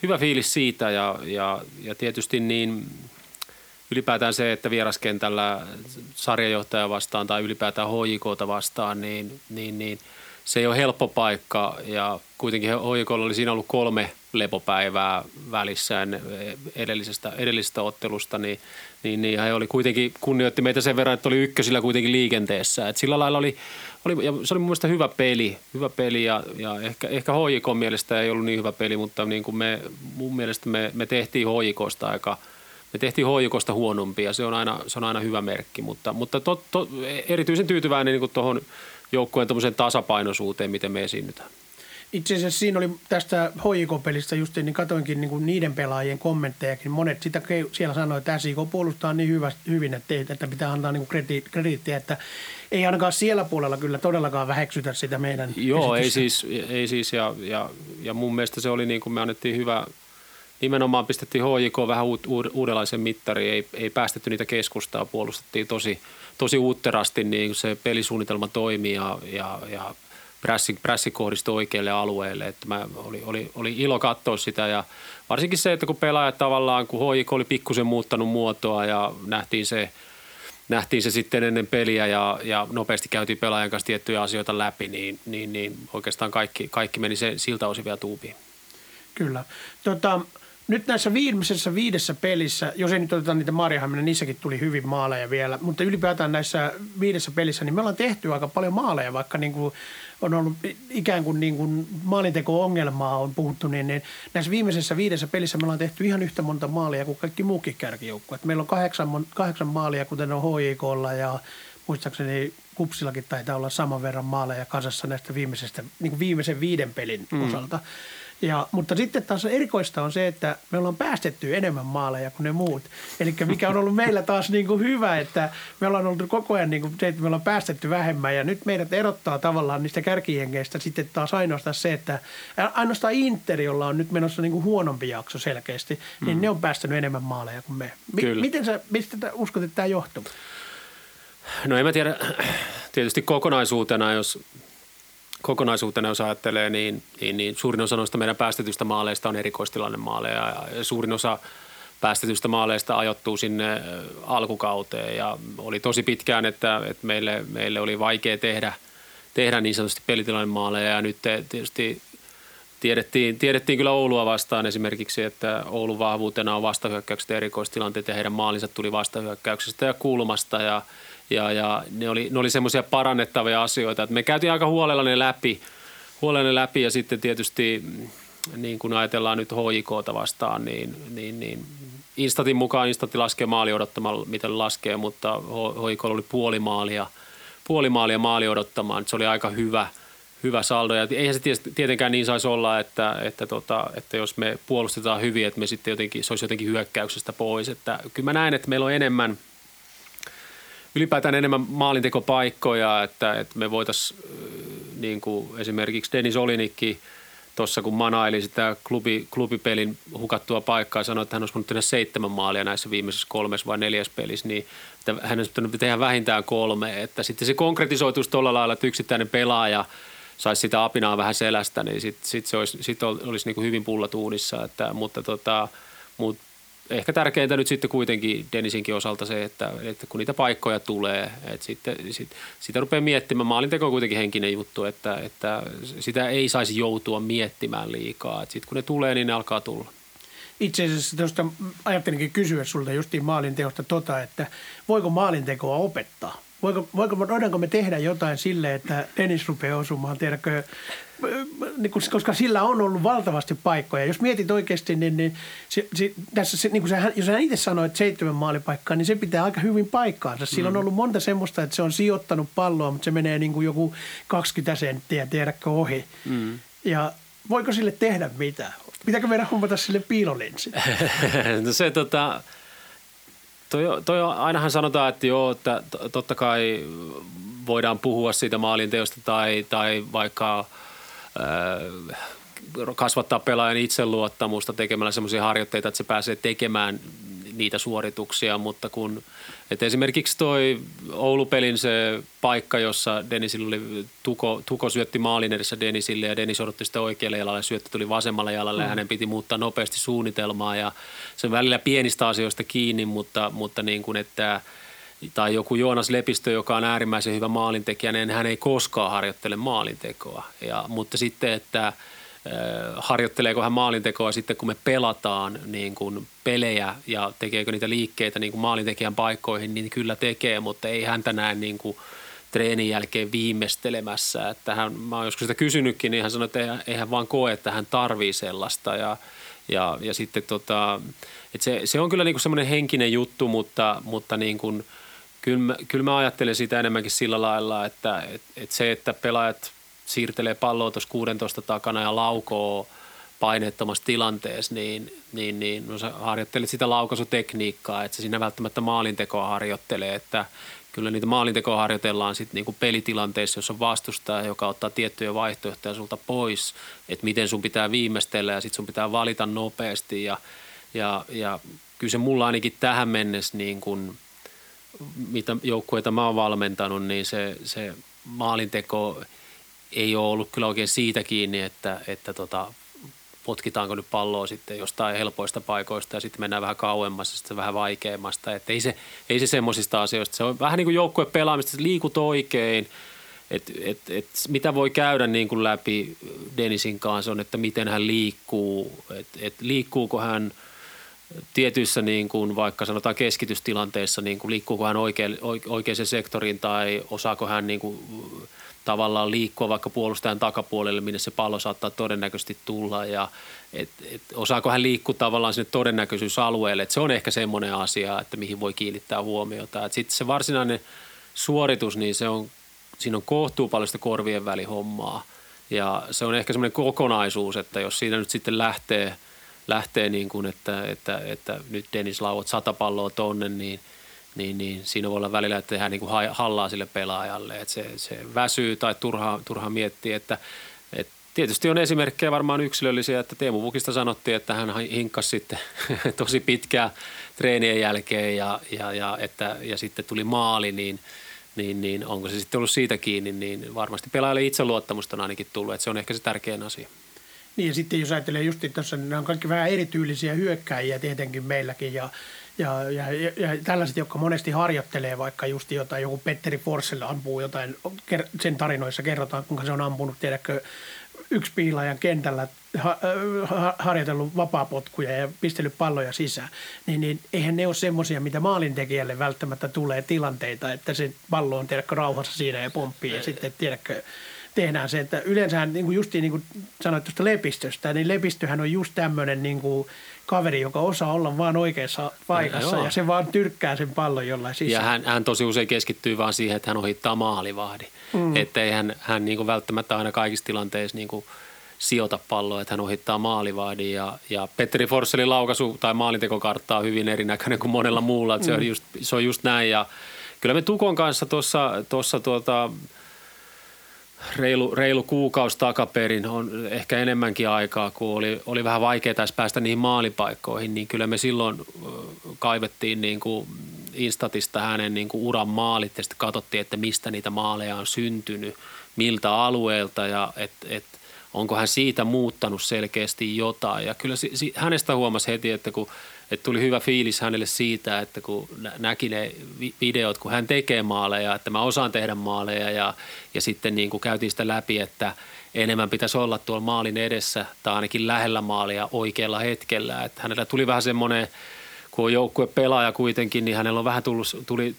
hyvä fiilis siitä ja, ja, ja tietysti niin ylipäätään se, että vieraskentällä sarjajohtaja vastaan tai ylipäätään H J K:ta vastaan, niin, niin, niin se ei ole helppo paikka ja kuitenkin H J K:lla oli siinä ollut kolme lepopäivää välissään edellisestä, edellisestä ottelusta, niin, niin, niin he oli kuitenkin kunnioitti meitä sen verran, että oli ykkösillä kuitenkin liikenteessä. Et sillä lailla oli, oli ja se oli mun mielestä hyvä peli, hyvä peli ja, ja ehkä, ehkä H J K:n mielestä ei ollut niin hyvä peli, mutta niin kuin me, mun mielestä me, me tehtiin H J K:sta aika Me tehtiin H J K:sta huonompi ja se on aina, se on aina hyvä merkki, mutta, mutta tot, tot, erityisen tyytyväinen niin tuohon joukkueen tasapainoisuuteen, miten me esiinnytään. Itse asiassa siinä oli tästä H J K-pelistä justiin, niin katoinkin niin niiden pelaajien kommenttejakin. Monet sitä siellä sanoi, että S I K puolustaa niin hyvä, hyvin, että, että pitää antaa niin krediittiä, että ei ainakaan siellä puolella kyllä todellakaan väheksytä sitä meidän Joo, esitystä. ei siis, ei siis ja, ja, ja mun mielestä se oli niin kuin me annettiin hyvä. Nimenomaan pistettiin H J K vähän uudenlaisen mittariin, ei, ei päästetty niitä keskustaa, puolustettiin tosi, tosi uutterasti, niin se pelisuunnitelma toimii ja, ja, ja prässi kohdistui oikeille alueille. Että mä, oli, oli, oli ilo katsoa sitä ja varsinkin se, että kun pelaajat tavallaan, kun H J K oli pikkusen muuttanut muotoa ja nähtiin se, nähtiin se sitten ennen peliä ja, ja nopeasti käytiin pelaajan kanssa tiettyjä asioita läpi, niin, niin, niin oikeastaan kaikki, kaikki meni se, siltä osin vielä tuubiin. Kyllä. Tota... Nyt näissä viimeisessä viidessä pelissä, jos ei nyt oteta niitä Marjahamina, niissäkin tuli hyvin maaleja vielä, mutta ylipäätään näissä viidessä pelissä, niin me ollaan tehty aika paljon maaleja, vaikka niin kuin on ollut ikään kuin, niin kuin maalinteko-ongelmaa on puhuttu, niin näissä viimeisessä viidessä pelissä me ollaan tehty ihan yhtä monta maalia kuin kaikki muukin kärkijoukkueet. Meillä on kahdeksan, kahdeksan maalia, kuten on H J K:lla ja muistaakseni Kupsillakin taitaa olla saman verran maaleja kasassa näistä viimeisestä, niin kuin viimeisen viiden pelin mm. osalta. Ja, mutta sitten taas erikoista on se, että me ollaan päästetty enemmän maaleja kuin ne muut. Eli mikä on ollut meillä taas niin kuin hyvä, että me ollaan ollut koko ajan niin kuin se, että me ollaan päästetty vähemmän. Ja nyt meidät erottaa tavallaan niistä kärkijengeistä sitten taas ainoastaan se, että ainoastaan Inter, jolla on nyt menossa niin kuin huonompi jakso selkeästi, niin mm. ne on päästänyt enemmän maaleja kuin me. M- miten sä, mistä uskot, että tämä johtuu? No en mä tiedä. Tietysti kokonaisuutena, jos... Kokonaisuutena, jos ajattelee, niin, niin, niin suurin osa noista meidän päästetystä maaleista on erikoistilannemaaleja ja suurin osa päästetystä maaleista ajoittuu sinne alkukauteen ja oli tosi pitkään, että, että meille, meille oli vaikea tehdä, tehdä niin sanotusti pelitilannemaaleja ja nyt tietysti tiedettiin, tiedettiin kyllä Oulua vastaan esimerkiksi, että Oulun vahvuutena on vastahyökkäykset ja erikoistilanteet ja heidän maalinsa tuli vastahyökkäyksestä ja kulmasta ja Ja, ja ne oli, ne oli semmoisia parannettavia asioita, että me käytiin aika huolella ne läpi, huolella ne läpi ja sitten tietysti niin kuin ajatellaan nyt H J K:ta vastaan, niin, niin, niin Instatin mukaan Instatti laskee maali odottamaan, miten laskee, mutta H J K oli puoli maalia, puoli maalia maali odottamaan, se oli aika hyvä, hyvä saldo ja eihän se tietenkään niin saisi olla, että, että, tota, että jos me puolustetaan hyvin, että me sitten jotenkin, se olisi jotenkin hyökkäyksestä pois, että kyllä mä näen, että meillä on enemmän Ylipäätään enemmän maalintekopaikkoja, että, että me voitaisiin niin kuin esimerkiksi Dennis Oliinyk tuossa kun manaili sitä klubi, klubipelin hukattua paikkaa ja sanoi, että hän olisi voinut tehdä seitsemän maalia näissä viimeisessä kolmes vai neljäs pelissä, niin että hän olisi pitänyt tehdä vähintään kolme. Että sitten se konkretisoituisi tuolla lailla, että yksittäinen pelaaja saisi sitä apinaa vähän selästä, niin sitten sit se olisi, sit olisi niin kuin hyvin pullat uunissa, että, mutta tota, mut ehkä tärkeintä nyt sitten kuitenkin Dennisinkin osalta se, että, että kun niitä paikkoja tulee, että sitten sit, sitä rupeaa miettimään. Maalinteko on kuitenkin henkinen juttu, että, että sitä ei saisi joutua miettimään liikaa. Sitten kun ne tulee, niin ne alkaa tulla. Itse asiassa tuosta ajattelinkin kysyä sulta justiin maalinteosta tota, että voiko maalintekoa opettaa? Voiko, voiko, voidaanko me tehdä jotain sille, että Dennis rupeaa osumaan, tiedätkö, koska sillä on ollut valtavasti paikkoja. Jos mietit oikeasti, niin, niin, se, se, tässä, se, niin kuin sä, jos hän itse sanoi, että seitsemän maalipaikkaa, niin se pitää aika hyvin paikkaansa. Sillä mm. on ollut monta semmoista, että se on sijoittanut palloa, mutta se menee niin kuin joku kaksikymmentä senttiä, tiedätkö, ohi. Mm. Ja voiko sille tehdä mitään? Pitääkö meidän hommata sille piilolenssi? No se tota, toi, toi ainahan sanotaan, että joo, että totta kai voidaan puhua siitä maalinteosta tai, tai vaikka äh, kasvattaa pelaajan itseluottamusta tekemällä semmoisia harjoitteita, että se pääsee tekemään niitä suorituksia, mutta kun et esimerkiksi toi Oulupelin se paikka, jossa Dennisillä oli Tuko, Tuko syötti maalin edessä Dennisille ja Dennis odotti sitä oikealle jalalle, syötti tuli vasemmalla jalalle mm. ja hänen piti muuttaa nopeasti suunnitelmaa ja se on välillä pienistä asioista kiinni, mutta, mutta niin kuin että tai joku Joonas Lepistö, joka on äärimmäisen hyvä maalintekijä, niin hän ei koskaan harjoittele maalintekoa, ja, mutta sitten että harjoitteleeko hän maalintekoa sitten, kun me pelataan niin kuin pelejä ja tekeekö niitä liikkeitä niin kuin maalintekijän paikkoihin, niin kyllä tekee, mutta ei häntä näe niin kuin treenin jälkeen viimeistelemässä. Että hän, mä oon joskus sitä kysynytkin, niin hän sanoi, että ei hän vaan koe, että hän tarvii sellaista. Ja, ja, ja sitten tota, että se, se on kyllä niin kuin semmoinen henkinen juttu, mutta, mutta niin kuin, kyllä, mä, kyllä mä ajattelen sitä enemmänkin sillä lailla, että et, et se, että pelaajat siirtelee palloa tuossa kuudentoista takana ja laukoo paineettomassa tilanteessa, niin, niin, niin no sä harjoittelet sitä laukaisutekniikkaa, että se siinä välttämättä maalintekoa harjoittelee, että kyllä niitä maalintekoa harjoitellaan sitten niinku pelitilanteessa, jossa on vastustaja, joka ottaa tiettyjä vaihtoehtoja sulta pois, että miten sun pitää viimeistellä ja sitten sun pitää valita nopeasti ja, ja, ja kyllä se mulla ainakin tähän mennessä niin kun, mitä joukkueita mä oon valmentanut, niin se, se maalinteko ei ole ollut kyllä oikein siitä kiinni, että, että tota, potkitaanko nyt palloa sitten jostain helpoista paikoista ja sitten mennään vähän kauemmas ja sitten vähän vaikeammasta. Että ei se, ei se semmoisista asioista. Se on vähän niin kuin joukkueen pelaamista, että liikut oikein. Et, et, et, mitä voi käydä niin kuin läpi Dennisin kanssa on, että miten hän liikkuu. Et, et liikkuuko hän tietyissä niin kuin vaikka sanotaan keskitystilanteissa, niin kuin liikkuuko hän oikein, oikeaan sektoriin tai osaako hän niin kuin tavallaan liikkua vaikka puolustajan takapuolelle, minne se pallo saattaa todennäköisesti tulla ja et, et osaako hän liikkua tavallaan sinne todennäköisyysalueelle. Et se on ehkä semmoinen asia, että mihin voi kiinnittää huomiota. Sitten se varsinainen suoritus, niin se on, siinä on kohtuu paljon sitä korvien välihommaa ja se on ehkä semmoinen kokonaisuus, että jos siinä nyt sitten lähtee, lähtee niin kuin, että, että, että nyt Dennis lauot sata palloa tonne, niin Niin, niin siinä voi olla välillä, että tehdään niin kuin hallaa sille pelaajalle, että se, se väsyy tai turha, turha miettii, että, että tietysti on esimerkkejä varmaan yksilöllisiä, että Teemu Vukista sanottiin, että hän hinkkasi sitten tosi pitkää treenien jälkeen ja, ja, ja, että, ja sitten tuli maali, niin, niin, niin onko se sitten ollut siitä kiinni, niin varmasti pelaajalle itseluottamusta on ainakin tullut, että se on ehkä se tärkein asia. Niin ja sitten jos ajattelee just tässä, niin nämä on kaikki vähän erityylisiä hyökkääjiä tietenkin meilläkin ja Ja, ja, ja tällaiset, jotka monesti harjoittelee vaikka just jotain, joku Petteri Forssell ampuu jotain, sen tarinoissa kerrotaan, kuinka se on ampunut, tiedätkö, yksi piilaajan kentällä ha, ha, harjoitellut vapaapotkuja ja pistellyt palloja sisään, niin, niin eihän ne ole semmoisia, mitä maalintekijälle välttämättä tulee tilanteita, että se pallo on, tiedätkö, rauhassa siinä ja pomppii ja sitten, tiedätkö, tehdään se, että yleensähän niin kuin justiin niin kuin sanoit tuosta Lepistöstä, niin Lepistöhän on just tämmöinen niin kuin kaveri, joka osaa olla vaan oikeassa paikassa no, ja se vaan tyrkkää sen pallon jollain sisään. Ja hän, hän tosi usein keskittyy vaan siihen, että hän ohittaa maalivahdin, mm. että ei hän, hän niin kuin välttämättä aina kaikissa tilanteissa niin kuin sijoita palloa, että hän ohittaa maalivahdin ja, ja Petteri Forssellin laukaisu tai maalintekokartta on hyvin erinäköinen kuin monella muulla, että mm. se, on just, se on just näin ja kyllä me Tukon kanssa tuossa tuossa tuota Reilu, reilu kuukausi takaperin on ehkä enemmänkin aikaa, kun oli, oli vähän vaikea taas päästä niihin maalipaikkoihin, niin kyllä me silloin kaivettiin niin kuin Instatista hänen niin kuin uran maalit ja sitten katsottiin, että mistä niitä maaleja on syntynyt, miltä alueelta ja et, et, onko hän siitä muuttanut selkeästi jotain. Ja kyllä si, si, hänestä huomasi heti, että kun että tuli hyvä fiilis hänelle siitä, että kun näki ne videot, kun hän tekee maaleja, että mä osaan tehdä maaleja ja, ja sitten niin kuin käytiin sitä läpi, että enemmän pitäisi olla tuolla maalin edessä tai ainakin lähellä maalia oikealla hetkellä. Että hänellä tuli vähän semmoinen, kun on joukkuepelaaja kuitenkin, niin hänellä on vähän tullut,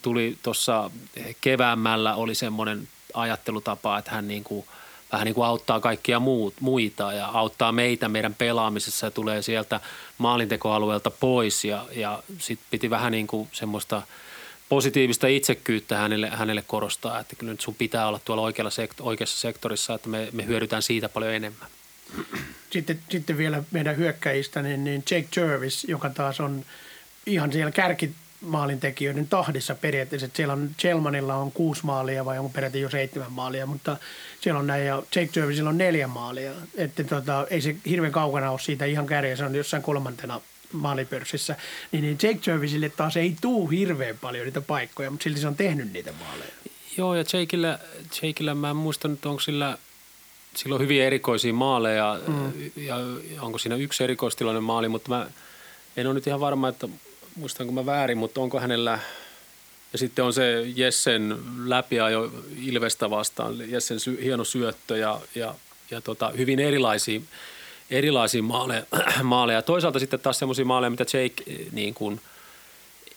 tuli tuossa tuli keväämmällä oli semmoinen ajattelutapa, että hän niin kuin, vähän niin kuin auttaa kaikkia muut, muita ja auttaa meitä meidän pelaamisessa ja tulee sieltä maalintekoalueelta pois. Ja, ja sitten piti vähän niin kuin semmoista positiivista itsekyyttä hänelle, hänelle korostaa, että kyllä nyt sun pitää olla tuolla oikealla sekt- oikeassa sektorissa, että me, me hyödytään siitä paljon enemmän. sitten, sitten vielä meidän hyökkäjistä, niin, niin Jake Jervis, joka taas on ihan siellä kärkimaalintekijöiden tahdissa periaatteessa. Siellä on, Chelmanilla on kuusi maalia vai on peräti jo seitsemän maalia, mutta siellä on näin, ja Jake Jervisillä on neljä maalia. Että tota, ei se hirveän kaukana ole siitä ihan kärjessä, se on jossain kolmantena maalipörssissä, niin Jake Jervisille taas ei tuu hirveän paljon niitä paikkoja, mutta silti se on tehnyt niitä maaleja. Joo, ja Jakeillä, Jakeillä mä en muistanut, onko sillä, sillä on hyviä erikoisia maaleja, mm. ja onko siinä yksi erikoistilainen maali, mutta mä en ole nyt ihan varma, että muistanko mä väärin, mutta onko hänellä, ja sitten on se Jessen läpiajo Ilvestä vastaan, Jessen sy, hieno syöttö ja, ja, ja tota, hyvin erilaisia erilaisia maaleja, maaleja. Toisaalta sitten taas semmoisia maaleja, mitä Jake niin kuin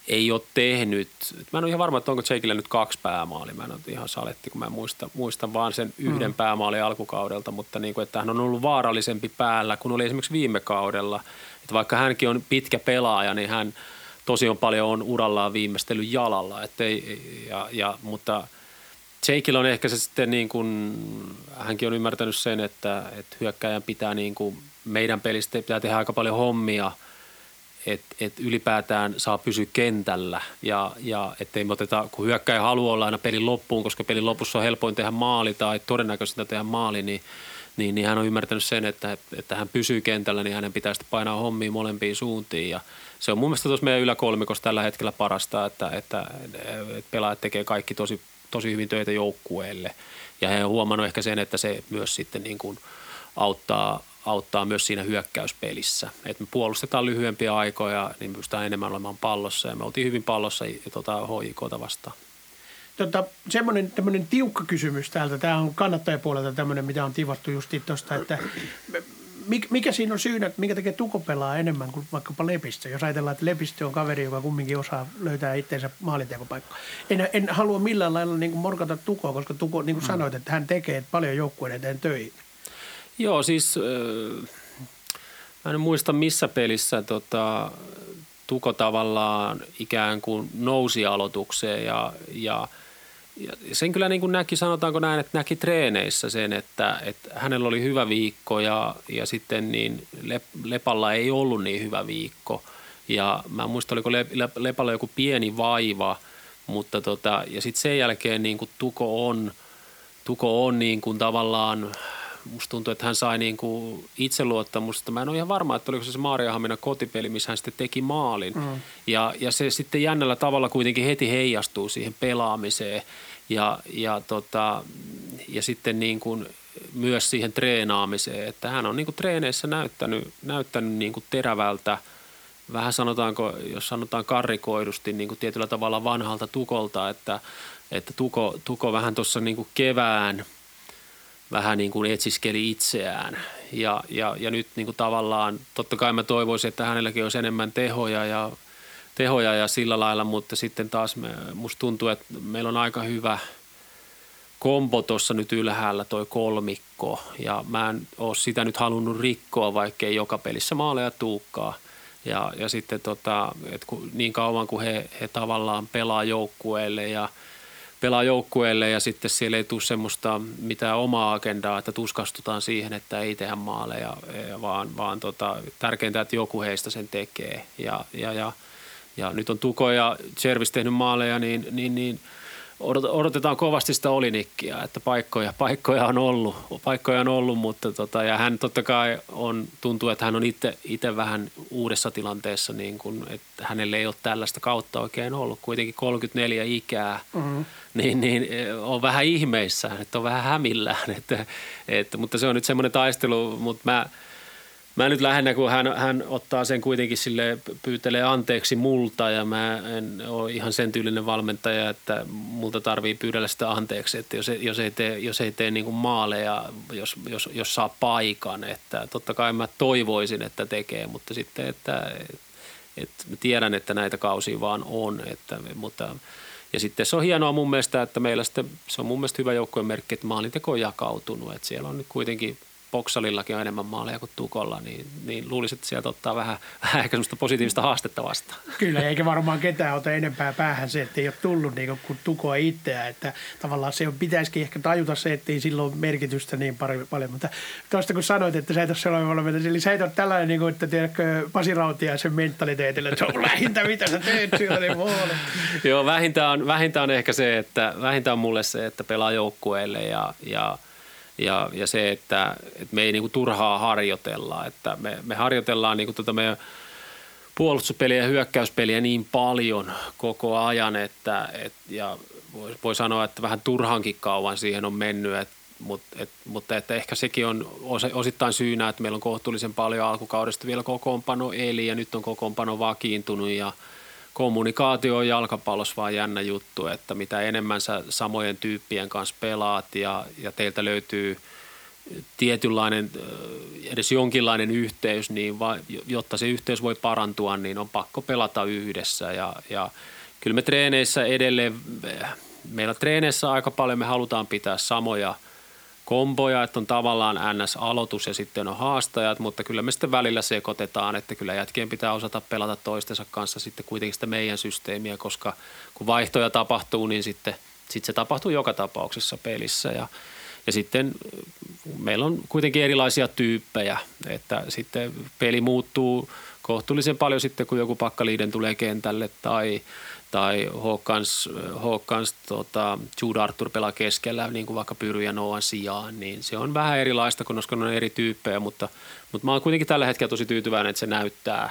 ei ole tehnyt. Mä en ole ihan varma, että onko Jakeillä nyt kaksi päämaalia. Mä en ole ihan saletti, kun mä muistan, muistan vaan sen yhden mm. päämaalin alkukaudelta, mutta niin kuin, että hän on ollut vaarallisempi päällä, kun oli esimerkiksi viime kaudella. Että vaikka hänkin on pitkä pelaaja, niin hän tosiaan paljon on urallaan viimeistellyt jalalla. Että ei, ja, ja, mutta Jakeillä on ehkä se sitten niin kuin, hänkin on ymmärtänyt sen, että, että hyökkäjän pitää niin kuin, meidän pelistä pitää tehdä aika paljon hommia, että et ylipäätään saa pysyä kentällä ja, ja ettei me oteta, kun hyökkäjä haluaa olla aina pelin loppuun, koska pelin lopussa on helpoin tehdä maali tai todennäköisesti tehdä maali, niin, niin, niin hän on ymmärtänyt sen, että, että hän pysyy kentällä, niin hänen pitää sitten painaa hommia molempiin suuntiin ja se on mun mielestä tuossa meidän yläkolmikossa tällä hetkellä parasta, että, että, että pelaajat tekee kaikki tosi tosi hyvin töitä joukkueelle. Ja he on huomannut ehkä sen, että se myös sitten niin kuin auttaa, auttaa myös siinä hyökkäyspelissä. Että me puolustetaan lyhyempiä aikoja, niin me pystytään enemmän olemaan pallossa. Ja me oltiin hyvin pallossa tuota H J K:ta vastaan. Tota, semmoinen tämmöinen tiukka kysymys täältä. Tämä on kannattajapuolelta tämmöinen, mitä on tivattu just tuosta, että mikä siinä on syynä, että minkä takia Tuko pelaa enemmän kuin vaikkapa Lepistö? Jos ajatellaan, että Lepistö on kaveri, joka kumminkin osaa löytää itseensä maalintekopaikkaa. En, en halua millään lailla niin kuin morkata Tukoa, koska Tuko, niin kuin sanoit, että hän tekee paljon joukkueiden eteen töitä. Joo, siis äh, mä en muista missä pelissä tota, Tuko tavallaan ikään kuin nousi aloitukseen ja, ja Ja sen kyllä niin kuin näki, sanotaanko näin, että näki treeneissä sen, että, että hänellä oli hyvä viikko ja, ja sitten niin Lepalla ei ollut niin hyvä viikko. Ja mä muistan, oliko Lepalla joku pieni vaiva, mutta tota, ja sitten sen jälkeen niin kuin Tuko on, Tuko on niin kuin tavallaan, musta tuntuu, että hän sai niin kuin itseluottamusta. Mä en ole ihan varma, että oliko se se Maarianhaminan kotipeli, missä hän sitten teki maalin. Mm. Ja, ja se sitten jännällä tavalla kuitenkin heti heijastuu siihen pelaamiseen ja, ja, tota, ja sitten niin kuin myös siihen treenaamiseen. Että hän on niin kuin treeneissä näyttänyt, näyttänyt niin kuin terävältä, vähän sanotaanko, jos sanotaan karrikoidusti, niin kuin tietyllä tavalla vanhalta Tukolta, että, että Tuko, Tuko vähän tuossa niin kuin kevään vähän niin kuin etsiskeli itseään ja, ja, ja nyt niin kuin tavallaan, totta kai mä toivoisin, että hänelläkin olisi enemmän tehoja ja, tehoja ja sillä lailla, mutta sitten taas me, musta tuntuu, että meillä on aika hyvä kombo tuossa nyt ylhäällä toi kolmikko ja mä en ole sitä nyt halunnut rikkoa, vaikkei joka pelissä maaleja tuukkaa ja, ja sitten tota, et kun, niin kauan kuin he, he tavallaan pelaa joukkueelle ja pelaa joukkueelle ja sitten siellä ei tule semmoista mitään omaa agendaa, että tuskastutaan siihen, että ei tehdä maaleja, vaan, vaan tota, tärkeintä, että joku heistä sen tekee. Ja, ja, ja, ja nyt on Tuko ja Jervis tehnyt maaleja, niin, niin, niin odotetaan kovasti sitä Oliinykia, että paikkoja, paikkoja, on ollut, paikkoja on ollut, mutta tota, ja hän totta kai on, tuntuu, että hän on itse vähän uudessa tilanteessa, niin kun, että hänelle ei ole tällaista kautta oikein ollut. Kuitenkin kolmekymmentäneljä ikää, mm-hmm. niin, niin on vähän ihmeissään, että on vähän hämillään, että, että, mutta se on nyt semmoinen taistelu, mutta mä... Mä nyt lähinnä, kun hän, hän ottaa sen kuitenkin sille pyytelee anteeksi multa ja mä en ole ihan sen tyylinen valmentaja, että multa tarvii pyydellä sitä anteeksi, että jos, jos ei tee, jos ei tee niin kuin maaleja, jos, jos, jos saa paikan, että totta kai mä toivoisin, että tekee, mutta sitten, että, että mä tiedän, että näitä kausia vaan on, että, mutta ja sitten se on hienoa mun mielestä, että meillä sitten, se on mun mielestä hyvä joukkueen merkki, että maalinteko on jakautunut, että siellä on nyt kuitenkin Boksalillakin on enemmän maaleja kuin Tukolla, niin, niin luulisin, että sieltä ottaa vähän, vähän ehkä semmoista positiivista haastetta vastaan. Kyllä, eikä varmaan ketään ota enempää päähän se, että ei ole tullut niin kuin Tukoa itseään, että tavallaan se pitäisikin ehkä tajuta se, että ei silloin merkitystä niin paljon, mutta tuosta kun sanoit, että sä et ole sellainen, eli sä et ole tällainen, niin kuin, että tiedätkö Pasi Rautiaisen mentaliteetillä, että se on vähintä, mitä sä teet siellä, niin muualle. Joo, vähintä on, vähintä on ehkä se, että vähintä on mulle se, että pelaa joukkueelle ja, ja Ja, ja se, että, että me ei niinku turhaa harjoitella, että me, me harjoitellaan niinku tota meidän puolustuspeliä ja hyökkäyspeliä niin paljon koko ajan, että et, ja voi, voi sanoa, että vähän turhankin kauan siihen on mennyt, et, mut, et, mutta että ehkä sekin on osittain syynä, että meillä on kohtuullisen paljon alkukaudesta vielä kokoonpano eli ja nyt on kokoonpano vakiintunut ja kommunikaatio on jalkapallossa vaan jännä juttu, että mitä enemmän sä samojen tyyppien kanssa pelaat ja, ja teiltä löytyy tietynlainen, edes jonkinlainen yhteys, niin va, jotta se yhteys voi parantua, niin on pakko pelata yhdessä. Ja, ja kyllä me treeneissä edelleen, meillä treeneissä aika paljon me halutaan pitää samoja komboja, että on tavallaan N S-aloitus ja sitten on haastajat, mutta kyllä me sitten välillä sekoitetaan, että kyllä jätkien pitää osata pelata toistensa kanssa sitten kuitenkin sitä meidän systeemiä, koska kun vaihtoja tapahtuu, niin sitten sit se tapahtuu joka tapauksessa pelissä ja, ja sitten meillä on kuitenkin erilaisia tyyppejä, että sitten peli muuttuu kohtuullisen paljon sitten, kun joku pakkaliiden tulee kentälle tai tai Håkans, Håkans tota, Jude Arthur pelaa keskellä, niin kuin vaikka Pyry ja Noan sijaan, niin se on vähän erilaista, koska ne on eri tyyppejä, mutta, mutta mä oon kuitenkin tällä hetkellä tosi tyytyväinen, että se näyttää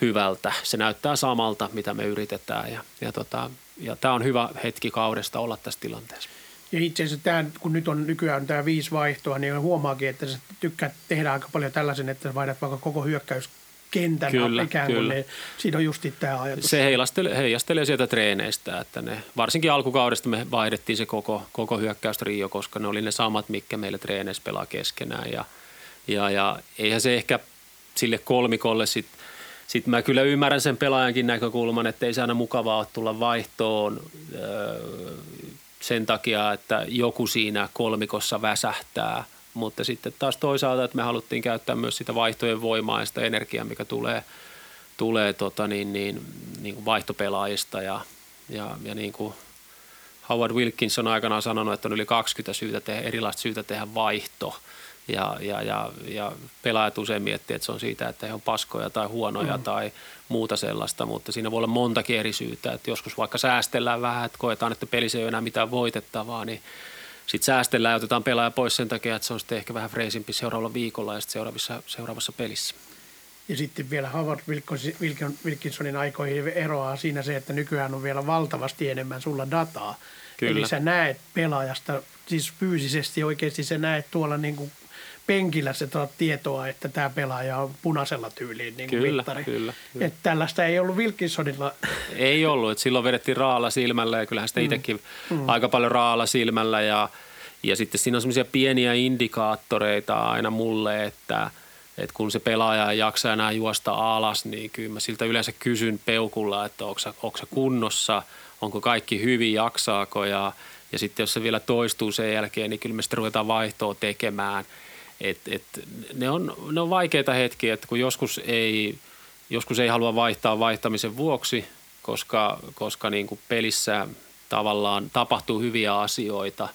hyvältä, se näyttää samalta, mitä me yritetään ja, ja, tota, ja tämä on hyvä hetki kaudesta olla tässä tilanteessa. Ja itse asiassa tämän, kun nyt on nykyään tämä viisi vaihtoa, niin huomaakin, että sä tykkäät tehdä aika paljon tällaisen, että vaihdat vaikka koko hyökkäys kentän ikään kuin ne, siinä on just tämä ajatus. Se heijastelee, heijastelee sieltä treeneistä, että ne, varsinkin alkukaudesta me vaihdettiin se koko, koko hyökkäystrio, koska ne oli ne samat, mitkä meillä treeneissä pelaa keskenään ja, ja, ja eihän se ehkä sille kolmikolle sitten, sit mä kyllä ymmärrän sen pelaajankin näkökulman, että ei se aina mukavaa ole tulla vaihtoon öö, sen takia, että joku siinä kolmikossa väsähtää. Mutta sitten taas toisaalta, että me haluttiin käyttää myös sitä vaihtojen voimaa ja sitä energiaa, mikä tulee, tulee tota niin, niin, niin kuin vaihtopelaajista. Ja, ja, ja niin kuin Howard Wilkins on aikanaan sanonut, että on yli kaksikymmentä syytä tehdä, erilaista syytä tehdä vaihto. Ja, ja, ja, ja pelaajat usein miettii, että se on siitä, että he on paskoja tai huonoja mm. tai muuta sellaista, mutta siinä voi olla montakin eri syytä. Että joskus vaikka säästellään vähän, että koetaan, että pelissä ei ole enää mitään voitettavaa, niin sitten säästellään ja otetaan pelaaja pois sen takia, että se on sitten ehkä vähän freesimpi seuraavalla viikolla ja sitten seuraavassa, seuraavassa pelissä. Ja sitten vielä Howard Wilkinsonin aikoihin eroaa siinä se, että nykyään on vielä valtavasti enemmän sulla dataa. Kyllä. Eli sä näet pelaajasta, siis fyysisesti oikeasti sä näet tuolla niin kuin penkillä se tietoa, että tämä pelaaja on punaisella tyyliin niin kuin mittari. Kyllä, kyllä. Että tällaista ei ollut Wilkinsonilla. Ei ollut, että silloin vedettiin raalla silmällä ja kyllähän sitä mm. itsekin mm. aika paljon raalla silmällä. Ja, ja sitten siinä on semmoisia pieniä indikaattoreita aina mulle, että, että kun se pelaaja ei jaksa enää juosta alas, niin kyllä mä siltä yleensä kysyn peukulla, että onko sä, onko sä kunnossa, onko kaikki hyvin, jaksaako. Ja, ja sitten jos se vielä toistuu sen jälkeen, niin kyllä me sitten ruvetaan vaihtoa tekemään. Et, et, ne on, ne on vaikeita hetkiä, että kun joskus ei, joskus ei halua vaihtaa vaihtamisen vuoksi, koska, koska niin kuin pelissä tavallaan tapahtuu hyviä asioita,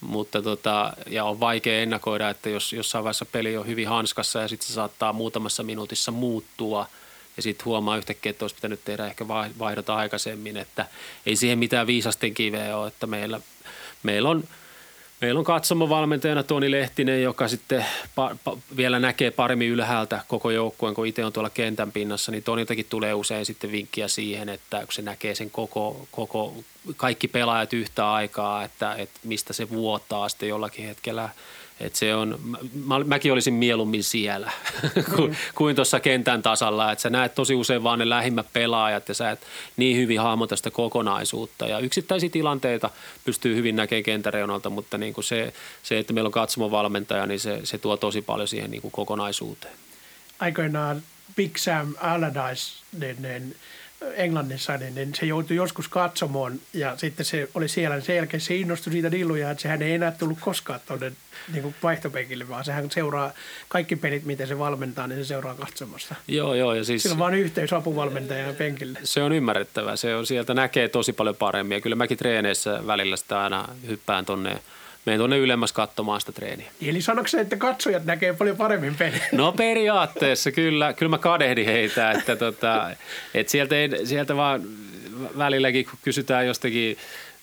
mutta tota, ja on vaikea ennakoida, että jos jossain vaiheessa peli on hyvin hanskassa ja sitten se saattaa muutamassa minuutissa muuttua ja sitten huomaa yhtäkkiä, että olisi pitänyt tehdä ehkä vaihdota aikaisemmin, että ei siihen mitään viisasten kiveä ole, että meillä, meillä on Meillä on katsomovalmentajana Toni Lehtinen, joka sitten pa- pa- vielä näkee paremmin ylhäältä koko joukkueen, kun itse on tuolla kentän pinnassa, niin Toniltakin tulee usein sitten vinkkiä siihen, että kun se näkee sen koko, koko kaikki pelaajat yhtä aikaa, että, että mistä se vuotaa sitten jollakin hetkellä. Että se on, mä, mäkin olisin mieluummin siellä kuin, kuin tuossa kentän tasalla, että sä näet tosi usein vaan ne lähimmät pelaajat ja sä et niin hyvin hahmota sitä kokonaisuutta. Ja yksittäisiä tilanteita pystyy hyvin näkemään kentän reunalta, mutta niin kuin se, se, että meillä on katsomovalmentaja, niin se, se tuo tosi paljon siihen niin kuin kokonaisuuteen. Aikoinaan Big Sam Allardyce niin, niin, Englannissa, niin, niin se joutui joskus katsomaan ja sitten se oli siellä, niin sen jälkeen se innostui siitä dilluja, että sehän ei enää tullut koskaan tuonne niin vaihtopenkille, vaan sehän seuraa kaikki pelit, miten se valmentaa, niin se seuraa katsomasta. Joo, joo. Ja siis, sillä on vaan yhteys apuvalmentajan penkille. Se on ymmärrettävää. Se on, sieltä näkee tosi paljon paremmin ja kyllä mäkin treeneissä välillä sitä aina hyppään tuonne. Menen tuonne ylemmäs katsomaan sitä treeniä. Eli sanoiko se, että katsojat näkee paljon paremmin pelejä? No periaatteessa kyllä. Kyllä mä kadehdin heitä, että tota, et sieltä, ei, sieltä vaan välilläkin, kun kysytään jostakin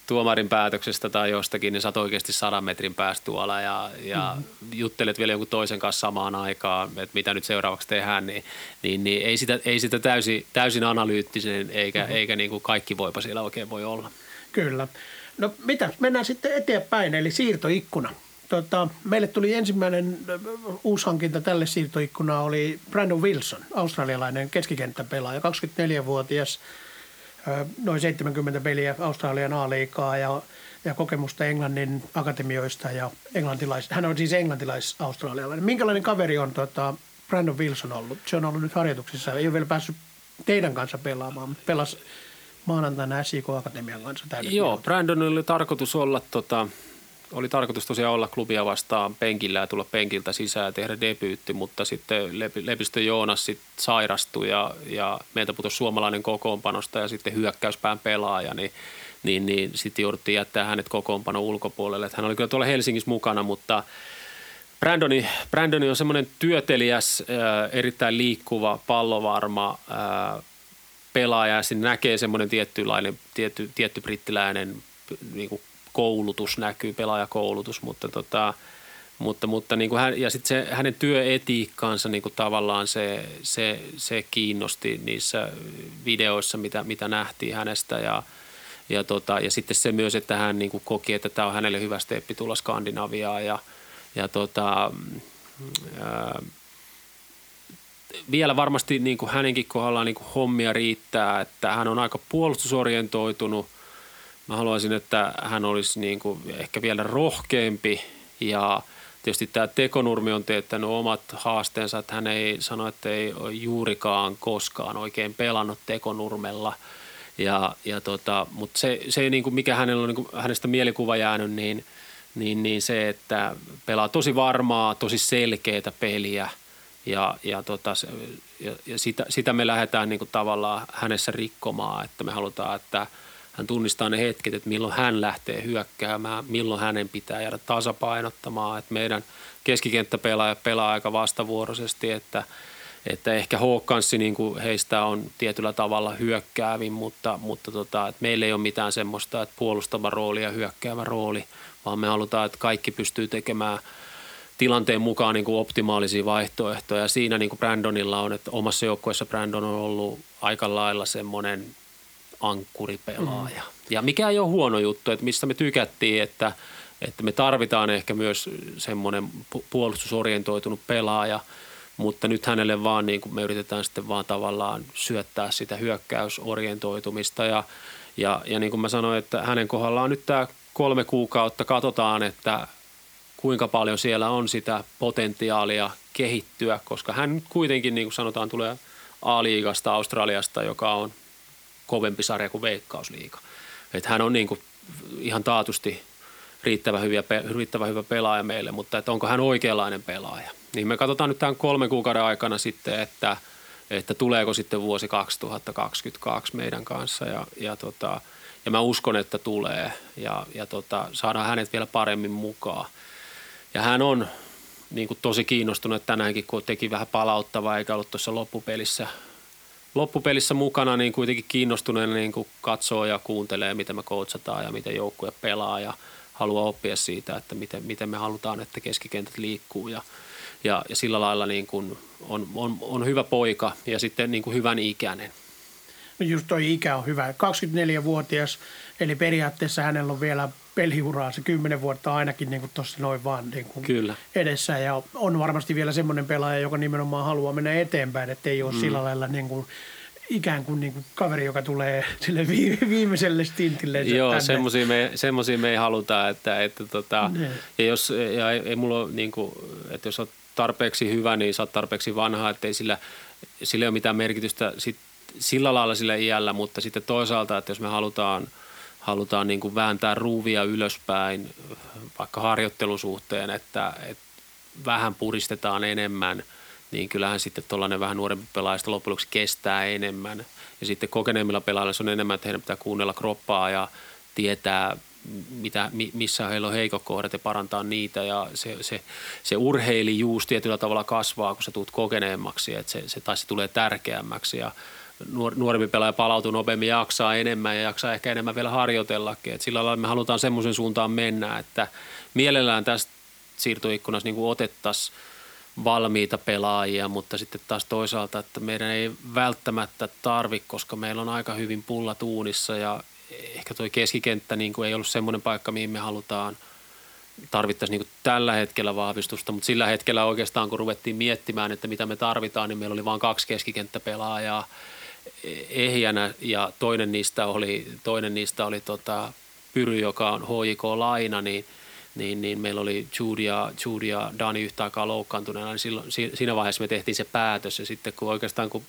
tuomarin päätöksestä tai jostakin, niin sä oot oikeasti sadan metrin päästä tuolla ja, ja mm-hmm. juttelet vielä jonkun toisen kanssa samaan aikaan, että mitä nyt seuraavaksi tehdään, niin, niin, niin ei sitä, ei sitä täysin, täysin analyyttisen eikä, mm-hmm. eikä niin kuin kaikki voipa siellä oikein voi olla. Kyllä. No mitä, mennään sitten eteenpäin, eli siirtoikkuna. Tota, meille tuli ensimmäinen uusi hankinta tälle siirtoikkunaan oli Brandon Wilson, australialainen keskikenttäpelaaja, kaksikymmentäneljävuotias, noin seitsemänkymmentä peliä Australian A-liigaa ja, ja kokemusta Englannin akatemioista ja englantilais, hän on siis englantilais-australialainen. Minkälainen kaveri on tota, Brandon Wilson ollut? Se on ollut nyt harjoituksissa, ei ole vielä päässyt teidän kanssa pelaamaan, mutta pelasi maanantaina S I K-akatemian kanssa täydet. Joo, Brandon oli tarkoitus olla, tota, oli tarkoitus tosiaan olla klubia vastaan penkillä ja tulla penkiltä sisään ja tehdä debyytti, mutta sitten Lepistö Joonas sit sairastui ja, ja meiltä putosi suomalainen kokoonpanosta ja sitten hyökkäyspään pelaaja, niin, niin, niin sitten jouduttiin jättää hänet kokoonpanon ulkopuolelle. Hän oli kyllä tuolla Helsingissä mukana, mutta Brandoni, Brandoni on semmoinen työteliäs, erittäin liikkuva, pallovarma pelaaja ja siinä näkee semmoinen tiettylainen, tietty, tietty brittiläinen niin kuin koulutus näkyy, pelaajakoulutus, mutta, tota, mutta, mutta niin kuin hän, ja sitten se, hänen työetiikkaansa niin kuin tavallaan se, se, se kiinnosti niissä videoissa, mitä, mitä nähtiin hänestä ja, ja, tota, ja sitten se myös, että hän niin kuin koki, että tämä on hänelle hyvä steppi tulla Skandinaviaan ja, ja tota, ää, vielä varmasti niin kuin hänenkin kohdallaan niin kuin hommia riittää, että hän on aika puolustusorientoitunut. Mä haluaisin, että hän olisi niin kuin ehkä vielä rohkeampi ja tietysti tämä tekonurmi on teettänyt omat haasteensa, että hän ei sano, että ei ole juurikaan koskaan oikein pelannut tekonurmella. Ja, ja tota, mutta se, se niin kuin mikä hänellä on niin kuin hänestä mielikuva jäänyt, niin, niin, niin se, että pelaa tosi varmaa, tosi selkeätä peliä. Ja, ja, tota, ja, ja sitä, sitä me lähdetään niin kuin tavallaan hänessä rikkomaan, että me halutaan, että hän tunnistaa ne hetket, että milloin hän lähtee hyökkäämään, milloin hänen pitää jäädä tasapainottamaan. Että meidän keskikenttäpelaaja pelaa aika vastavuoroisesti, että, että ehkä Håkanssi niin kuin heistä on tietyllä tavalla hyökkäävin, mutta, mutta tota, että meillä ei ole mitään semmoista, että puolustava rooli ja hyökkäävä rooli, vaan me halutaan, että kaikki pystyy tekemään tilanteen mukaan niin kuin optimaalisia vaihtoehtoja. Ja siinä niin kuin Brandonilla on, että omassa joukkueessa Brandon on ollut aika lailla semmoinen ankkuripelaaja. Mm. Ja mikä ei ole huono juttu, että mistä me tykättiin, että, että me tarvitaan ehkä myös semmoinen puolustusorientoitunut pelaaja, mutta nyt hänelle vaan niin kuin me yritetään sitten vaan tavallaan syöttää sitä hyökkäysorientoitumista. Ja, ja, ja niin kuin mä sanoin, että hänen kohdallaan nyt tämä kolme kuukautta katsotaan, että kuinka paljon siellä on sitä potentiaalia kehittyä, koska hän nyt kuitenkin, niin kuin sanotaan, tulee A-liigasta, Australiasta, joka on kovempi sarja kuin Veikkausliiga. Että hän on niin kuin ihan taatusti riittävän, hyviä, riittävän hyvä pelaaja meille, mutta että onko hän oikeanlainen pelaaja. Niin me katsotaan nyt tämän kolmen kuukauden aikana sitten, että, että tuleeko sitten vuosi kaksituhattakaksikymmentäkaksi meidän kanssa ja, ja tota, ja mä uskon, että tulee ja, ja tota, saadaan hänet vielä paremmin mukaan. Ja hän on niin kuin tosi kiinnostunut tänäänkin, kun teki vähän palauttavaa eikä ollut tuossa loppupelissä, loppupelissä mukana, niin kuitenkin kiinnostuneena niin kuin katsoo ja kuuntelee, mitä me coachataan ja miten joukkue pelaa ja haluaa oppia siitä, että miten, miten me halutaan, että keskikentät liikkuu ja, ja, ja sillä lailla niin kuin on, on, on hyvä poika ja sitten niin kuin hyvän ikäinen. No just toi ikä on hyvä. kaksikymmentäneljävuotias, eli periaatteessa hänellä on vielä peliuraa se kymmenen vuotta ainakin niin kuin tuossa noin vaan niin kuin edessä. Ja on varmasti vielä semmoinen pelaaja, joka nimenomaan haluaa mennä eteenpäin, ettei ole mm. sillä lailla niin kuin, ikään kuin, niin kuin kaveri, joka tulee sille viimeiselle stintille. Joo, semmoisia me, me ei haluta. Että, että tota, ja jos, ja ei, ei mulla ole, niin kuin, että jos on tarpeeksi hyvä, niin sä oot tarpeeksi vanha, ettei sillä sillä ei ole mitään merkitystä sit, sillä lailla sillä iällä, mutta sitten toisaalta, että jos me halutaan, halutaan niin kuin vääntää ruuvia ylöspäin vaikka harjoittelusuhteen, että, että vähän puristetaan enemmän, niin kyllähän sitten tuollainen vähän nuorempi pelaajista loppujen lopuksi kestää enemmän. Ja sitten kokeneemmilla pelaajilla se on enemmän, että heidän pitää kuunnella kroppaa ja tietää, mitä, missä heillä on heikot kohdat ja parantaa niitä. Ja se, se, se urheilijuus tietyllä tavalla kasvaa, kun sä tulet kokeneemmaksi, että se, se, tai se tulee tärkeämmäksi. Ja nuor, nuorempi pelaaja palautuu nopeammin, jaksaa enemmän ja jaksaa ehkä enemmän vielä harjoitellakin. Et sillä lailla me halutaan semmoisen suuntaan mennä, että mielellään tästä siirtoikkunassa niin kuin otettaisiin valmiita pelaajia, mutta sitten taas toisaalta, että meidän ei välttämättä tarvi, koska meillä on aika hyvin pullat uunissa ja ehkä tuo keskikenttä niin kuin ei ollut semmoinen paikka, mihin me halutaan, tarvittaisiin niin kuin tällä hetkellä vahvistusta, mutta sillä hetkellä oikeastaan, kun ruvettiin miettimään, että mitä me tarvitaan, niin meillä oli vain kaksi keskikenttäpelaajaa ehjänä ja toinen niistä oli, toinen niistä oli tota Pyry, joka on H J K-laina, niin Niin, niin meillä oli Jude ja, Jude ja Dani yhtä aikaa loukkaantuneena, niin silloin, siinä vaiheessa me tehtiin se päätös. Ja sitten kun oikeastaan, kun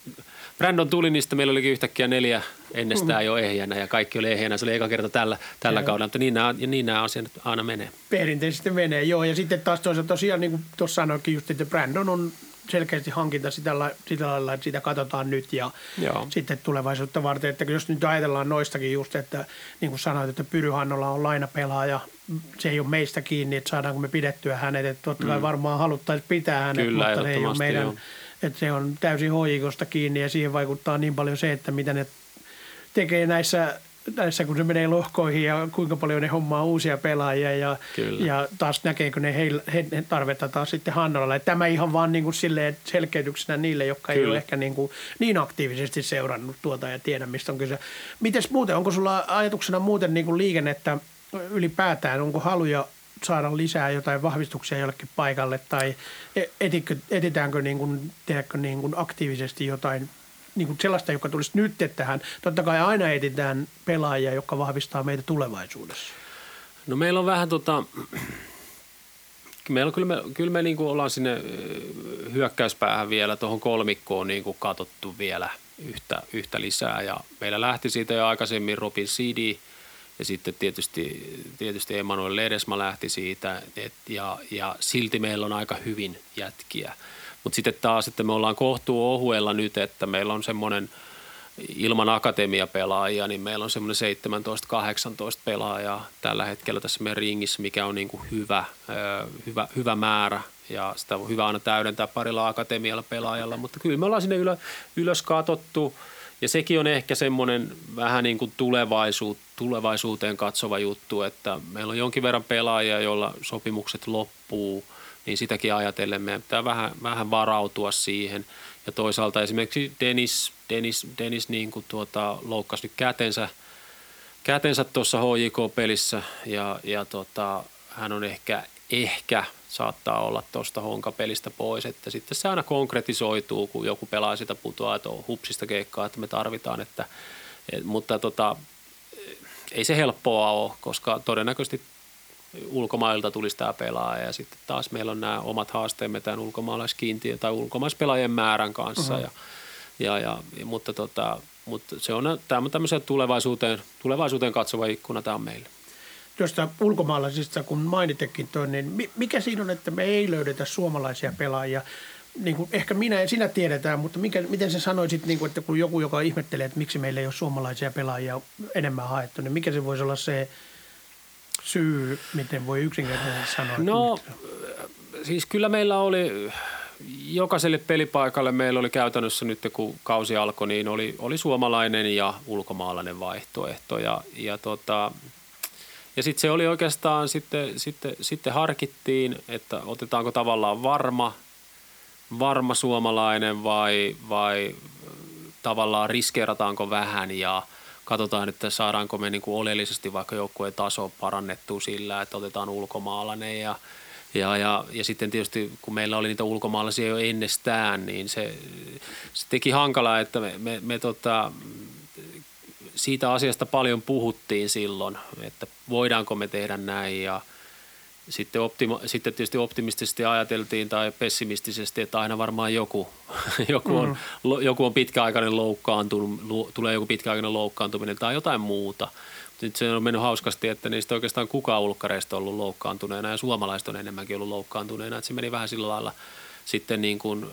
Brandon tuli, niin meillä olikin yhtäkkiä neljä ennestään jo ehjänä ja kaikki oli ehjänä. Se oli eka kerta tällä, tällä kaudella, mutta niin nämä, niin nämä asiat aina menee. Perinteisesti menee, joo. Ja sitten taas toisaalta tosiaan, niin kuin tuossa sanoinkin just, että Brandon on selkeästi hankinta sitä, la- sitä lailla, että sitä katsotaan nyt ja joo, sitten tulevaisuutta varten. Että jos nyt ajatellaan noistakin just, että niin kuin sanoit, että Pyry Hannola on lainapelaaja, se ei ole meistä kiinni, että saadaanko me pidettyä hänet. Että totta kai mm. varmaan haluttaisiin pitää hänet, kyllä, mutta se ei ole meidän, joo, että se on täysin hoikosta kiinni ja siihen vaikuttaa niin paljon se, että mitä ne tekee näissä, näissä kun se menee lohkoihin ja kuinka paljon ne hommaa uusia pelaajia ja, ja taas näkeekö ne heil, he, he tarvetta taas sitten Hannolalle. Että tämä ihan vaan niin kuin silleen selkeytyksenä niille, jotka kyllä ei ole ehkä niin, kuin niin aktiivisesti seurannut tuota ja tiedä, mistä on kyse. Mites muuten, onko sulla ajatuksena muuten niin kuin liikennettä ylipäätään, onko haluja saada lisää jotain vahvistuksia jollekin paikalle tai etikö, etitäänkö niin kuin, tehdäänkö niin kuin aktiivisesti jotain niin kuin sellaista, joka tulisi nyt tähän? Totta kai aina etsitään pelaajia, jotka vahvistaa meitä tulevaisuudessa. No meillä on vähän tota, meillä on, kyllä me, kyllä me niin kuin ollaan sinne hyökkäyspäähän vielä, tuohon kolmikkoon niin kuin katsottu vielä yhtä, yhtä lisää. Ja meillä lähti siitä jo aikaisemmin Robin Sidi ja sitten tietysti, tietysti Emmanuel Ledesma lähti siitä et, ja, ja silti meillä on aika hyvin jätkiä. Mutta sitten taas, että me ollaan kohtuu ohuella nyt, että meillä on semmoinen ilman akatemiapelaajia, niin meillä on semmoinen seitsemäntoista kahdeksantoista pelaajaa tällä hetkellä tässä meidän ringissä, mikä on niin kuin hyvä, hyvä, hyvä määrä. Ja sitä on hyvä aina täydentää parilla akatemialla pelaajalla, mutta kyllä me ollaan sinne ylö, ylös katsottu. Ja sekin on ehkä semmoinen vähän niin kuin tulevaisuut, tulevaisuuteen katsova juttu, että meillä on jonkin verran pelaajia, joilla sopimukset loppuu, niin sitäkin ajatellen meidän pitää vähän, vähän varautua siihen. Ja toisaalta esimerkiksi Dennis, Dennis, Dennis niin kuin tuota, loukkasi nyt kätensä, kätensä tuossa H J K-pelissä ja, ja tota, hän on ehkä, ehkä saattaa olla tuosta Honka-pelistä pois. Että sitten se aina konkretisoituu, kun joku pelaa sitä putoaa, että on hupsista keikkaa, että me tarvitaan. Että, et, mutta tota, ei se helppoa ole, koska todennäköisesti ulkomailta tulisi tämä pelaaja ja sitten taas meillä on nämä omat haasteemme tämän ulkomaalaiskiintiön tai ulkomaispelaajien määrän kanssa. Uh-huh. Ja, ja, ja, mutta, tota, mutta se on tämmöisen tulevaisuuteen, tulevaisuuteen katsova ikkuna tämä on meille. Tuosta ulkomaalaisista, kun mainitekin tuon, niin mikä siinä on, että me ei löydetä suomalaisia pelaajia? Niin kuin ehkä minä ja sinä tiedetään, mutta mikä, miten sä sanoisit, niin kuin, että kun joku, joka ihmettelee, että miksi meillä ei ole suomalaisia pelaajia enemmän haettu, niin mikä se voisi olla se syy, miten voi yksinkertaisesti sanoa? No siis kyllä meillä oli jokaiselle pelipaikalle, meillä oli käytännössä nyt kun kausi alkoi, niin oli, oli suomalainen ja ulkomaalainen vaihtoehto. Ja, ja, tota, ja sitten se oli oikeastaan, sitten, sitten, sitten harkittiin, että otetaanko tavallaan varma, varma suomalainen vai, vai tavallaan riskeerataanko vähän ja katsotaan, että saadaanko me niin kuin oleellisesti vaikka joukkueen taso parannettua sillä, että otetaan ulkomaalainen ja, ja, ja, ja sitten tietysti kun meillä oli niitä ulkomaalaisia jo ennestään, niin se, se teki hankalaa, että me, me, me tota, siitä asiasta paljon puhuttiin silloin, että voidaanko me tehdä näin ja Sitten, optima, sitten tietysti optimistisesti ajateltiin tai pessimistisesti, että aina varmaan joku, joku, on, mm. joku on pitkäaikainen loukkaantunut, tulee joku pitkäaikainen loukkaantuminen tai jotain muuta. Nyt se on mennyt hauskasti, että niistä oikeastaan kukaan ulkkareista on ollut loukkaantuneena ja suomalaiset on enemmänkin ollut loukkaantuneena. Että se meni vähän sillä lailla sitten niin kuin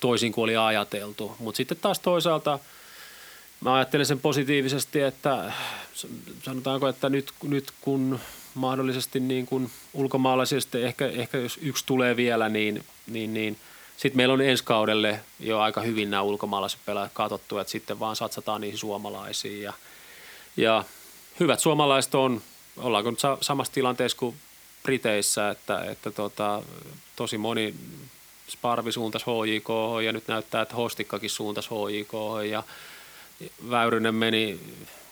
toisin kuin oli ajateltu. Mutta sitten taas toisaalta mä ajattelen sen positiivisesti, että sanotaanko, että nyt, nyt kun mahdollisesti niin kuin ulkomaalaisista ehkä, ehkä jos yksi tulee vielä, niin, niin, niin sitten meillä on ensi kaudelle jo aika hyvin nämä ulkomaalaiset pelaajat katsottu, että sitten vaan satsataan niihin suomalaisiin ja, ja hyvät suomalaiset on, ollaanko nyt samassa tilanteessa kuin Briteissä, että, että tota, tosi moni Sparvi suuntaisi H J K ja nyt näyttää, että Hostikkakin suuntaisi H J K ja Väyrynen meni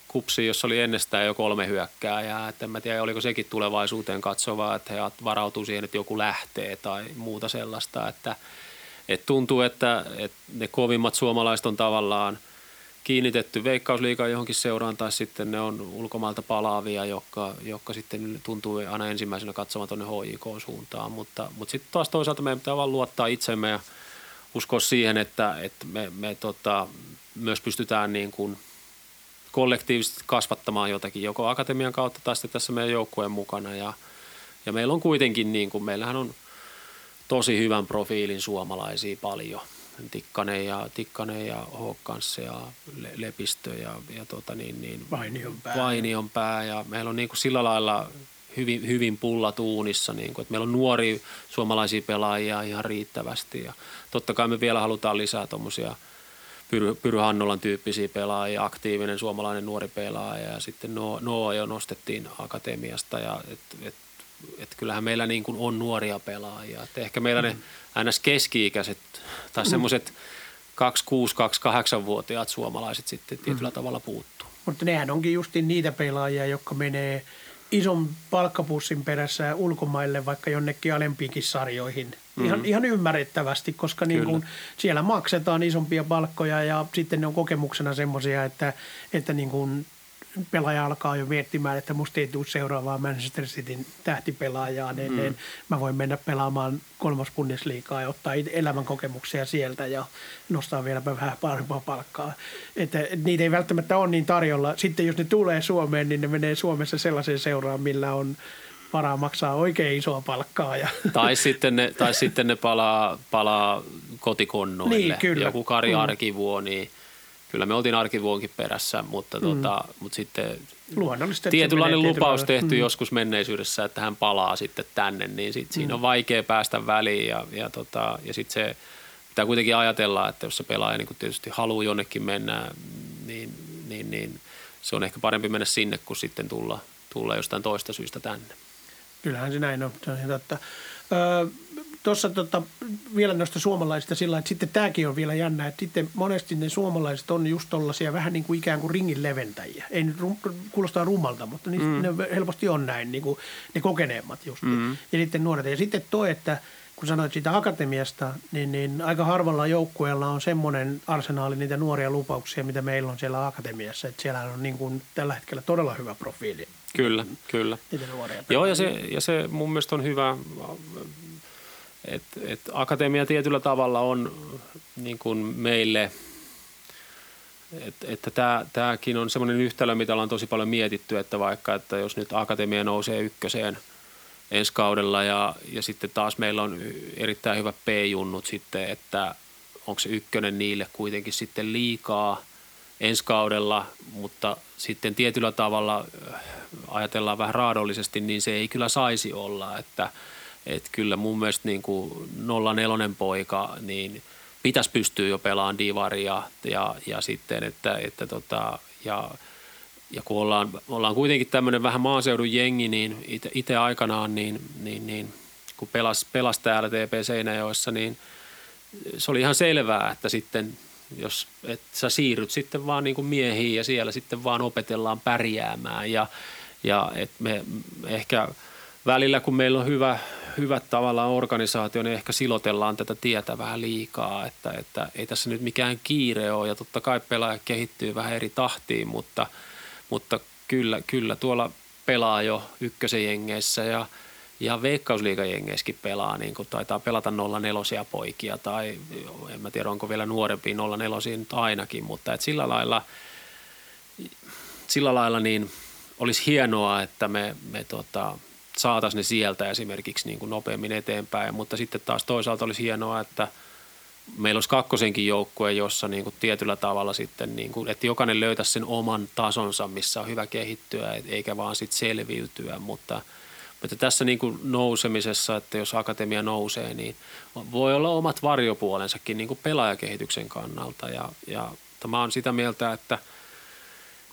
kupsiin, jossa oli ennestään jo kolme hyökkääjää. Et en mä tiedä, oliko sekin tulevaisuuteen katsovaa, että he varautuu siihen, että joku lähtee tai muuta sellaista. Että, et tuntuu, että et ne kovimmat suomalaiset on tavallaan kiinnitetty Veikkausliigaan johonkin seuraan tai sitten ne on ulkomailta palaavia, jotka, jotka sitten tuntuu aina ensimmäisenä katsomaan tuonne H J K-suuntaan. Mutta, mutta sitten taas toisaalta meidän pitää vaan luottaa itsemme ja uskoa siihen, että, että me, me tota, myös pystytään niin kuin kollektiivisesti kasvattamaan jotakin, joko akatemian kautta tai sitten tässä meidän joukkueen mukana. Ja, ja meillä on kuitenkin, niin kuin, meillähän on tosi hyvän profiilin suomalaisia paljon. Tikkanen ja, Tikkanen ja Håkansse ja Le, Lepistö ja, ja tota niin, niin, Vainionpää. Vainionpää. Ja meillä on niin kuin sillä lailla hyvin, hyvin pullat uunissa, niin kuin, että meillä on nuoria suomalaisia pelaajia ihan riittävästi. Ja totta kai me vielä halutaan lisää tuommoisia Pyry, Pyry Hannolan tyyppisiä pelaajia, aktiivinen suomalainen nuori pelaaja ja sitten Noa no jo nostettiin akatemiasta ja et, et, et kyllähän meillä niin kuin on nuoria pelaajia. Et ehkä meillä ne aina keski-ikäiset tai semmoiset kaksikymmentäkuusi kaksikymmentäkahdeksanvuotiaat suomalaiset sitten tietyllä mm. tavalla puuttuu. Mutta nehän onkin justiin niitä pelaajia, jotka menee ison palkkapussin perässä ulkomaille, vaikka jonnekin alempiinkin sarjoihin. Ihan, mm-hmm. ihan ymmärrettävästi, koska niin kun siellä maksetaan isompia palkkoja ja sitten ne on kokemuksena semmoisia, että, että niin kun pelaaja alkaa jo miettimään, että musta ei tule seuraavaa Manchester Cityn tähtipelaajaa, niin mm-hmm. mä voin mennä pelaamaan kolmas Bundesliigaa ja ottaa elämän kokemuksia sieltä ja nostaa vielä vähän parempaa palkkaa. Että niitä ei välttämättä ole niin tarjolla. Sitten jos ne tulee Suomeen, niin ne menee Suomessa sellaiseen seuraan, millä on varaa maksaa oikein isoa palkkaa. Ja. Tai, sitten ne, tai sitten ne palaa, palaa kotikonnoille. Niin, joku Kari Arkivuo, niin kyllä me oltiin Arkivuonkin perässä, mutta, mm. tota, mutta sitten tietynlainen lupaus tehty mm. joskus menneisyydessä, että hän palaa sitten tänne, niin sit siinä mm. on vaikea päästä väliin ja, ja, tota, ja sitten se pitää kuitenkin ajatella, että jos se pelaaja niin tietysti haluaa jonnekin mennä, niin, niin, niin se on ehkä parempi mennä sinne kuin sitten tulla, tulla jostain toista syystä tänne. Kyllähän se näin on. Tuossa tota, vielä noista suomalaisista sillä että sitten tämäkin on vielä jännä, että sitten monesti ne suomalaiset on just tollaisia vähän niin kuin ikään kuin ringin leventäjiä. Ei nyt ru- kuulostaa rumalta, mutta niin mm. ne helposti on näin, niin kuin ne kokeneemmat just. Mm. Ja sitten nuoret. Ja sitten toi, että kun sanoit siitä akatemiasta, niin, niin aika harvalla joukkueella on semmoinen arsenaali niitä nuoria lupauksia, mitä meillä on siellä akatemiassa. Että siellä on niin kuin tällä hetkellä todella hyvä profiili. Kyllä, kyllä. Joo, ja se, ja se mun mielestä on hyvä, että et akatemia tietyllä tavalla on niin kuin meille, että et tää, tääkin on semmoinen yhtälö, mitä ollaan tosi paljon mietitty, että vaikka, että jos nyt akatemia nousee ykköseen ensi kaudella ja, ja sitten taas meillä on erittäin hyvät P-junnut sitten, että onko se ykkönen niille kuitenkin sitten liikaa ensi kaudella, mutta sitten tietyllä tavalla ajatellaan vähän raadollisesti, niin se ei kyllä saisi olla, että, että kyllä mun mielestä niin kuin nolla neljä poika, niin pitäisi pystyä jo pelaamaan divaria ja, ja sitten, että, että tota, ja, ja kun ollaan, ollaan kuitenkin tämmöinen vähän maaseudun jengi, niin itse aikanaan, niin, niin, niin kun pelasi, pelasi täällä T P Seinäjoessa, niin se oli ihan selvää, että sitten jos et sä siirryt sitten vaan niin kuin miehiin ja siellä sitten vaan opetellaan pärjäämään ja, ja et me ehkä välillä, kun meillä on hyvä, hyvä tavallaan organisaatio, niin ehkä silotellaan tätä tietä vähän liikaa, että, että ei tässä nyt mikään kiire ole ja totta kai pelaaja kehittyy vähän eri tahtiin, mutta, mutta kyllä, kyllä tuolla pelaa jo ykkösen jengeissä ja ihan Veikkausliigajengeissäkin pelaa, niin kuin taitaa pelata nollanelosia poikia tai en mä tiedä onko vielä nuorempia nollanelosia nyt ainakin, mutta et sillä lailla, sillä lailla niin olisi hienoa, että me, me tota, saataisiin ne sieltä esimerkiksi niin kuin nopeammin eteenpäin, mutta sitten taas toisaalta olisi hienoa, että meillä olisi kakkosenkin joukkue, jossa niin kuin tietyllä tavalla sitten, niin kuin, että jokainen löytäisi sen oman tasonsa, missä on hyvä kehittyä, eikä vaan sitten selviytyä, mutta, mutta tässä niin kuin nousemisessa, että jos akatemia nousee, niin voi olla omat varjopuolensakin niin kuin pelaajakehityksen kannalta ja, ja mä oon sitä mieltä, että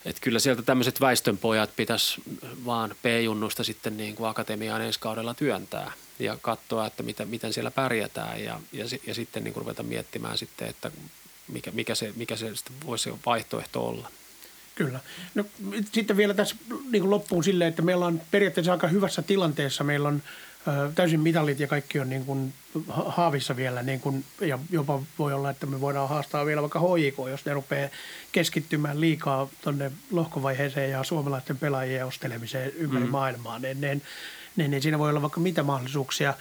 että kyllä sieltä tämmöiset väistönpojat pitäisi vaan P-junnusta sitten niin kuin akatemiaan ensi kaudella työntää ja katsoa, että mitä, miten siellä pärjätään ja, ja, ja sitten niin kuin ruveta miettimään sitten, että mikä, mikä se, mikä se voisi se vaihtoehto olla. Kyllä. No sitten vielä tässä niin kuin loppuun silleen, että meillä on periaatteessa aika hyvässä tilanteessa. Meillä on ö, täysin mitalit ja kaikki on niin kuin haavissa vielä niin kuin, ja jopa voi olla, että me voidaan haastaa vielä vaikka H J K, jos ne rupeaa keskittymään liikaa tuonne lohkovaiheeseen ja suomalaisten pelaajien ostelemiseen ympäri mm. maailmaa. Niin, niin, niin, niin siinä voi olla vaikka mitä mahdollisuuksia.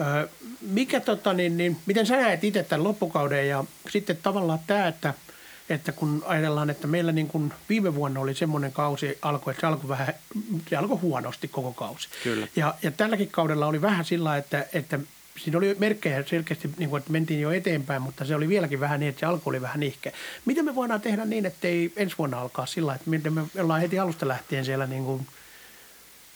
Ö, mikä, tota, niin, niin, miten sä näet itse tämän loppukauden ja sitten tavallaan tämä, että Että kun ajatellaan, että meillä niin kuin viime vuonna oli semmoinen kausi alkoi, että se alkoi, vähän, se alkoi huonosti koko kausi. Kyllä. Ja, ja tälläkin kaudella oli vähän sillä, että, että siinä oli merkkejä selkeästi, niin kuin, että mentiin jo eteenpäin, mutta se oli vieläkin vähän niin, että se alku oli vähän ihkeä. Mitä me voidaan tehdä niin, ettei ensi vuonna alkaa sillä, että me ollaan heti alusta lähtien siellä niin kuin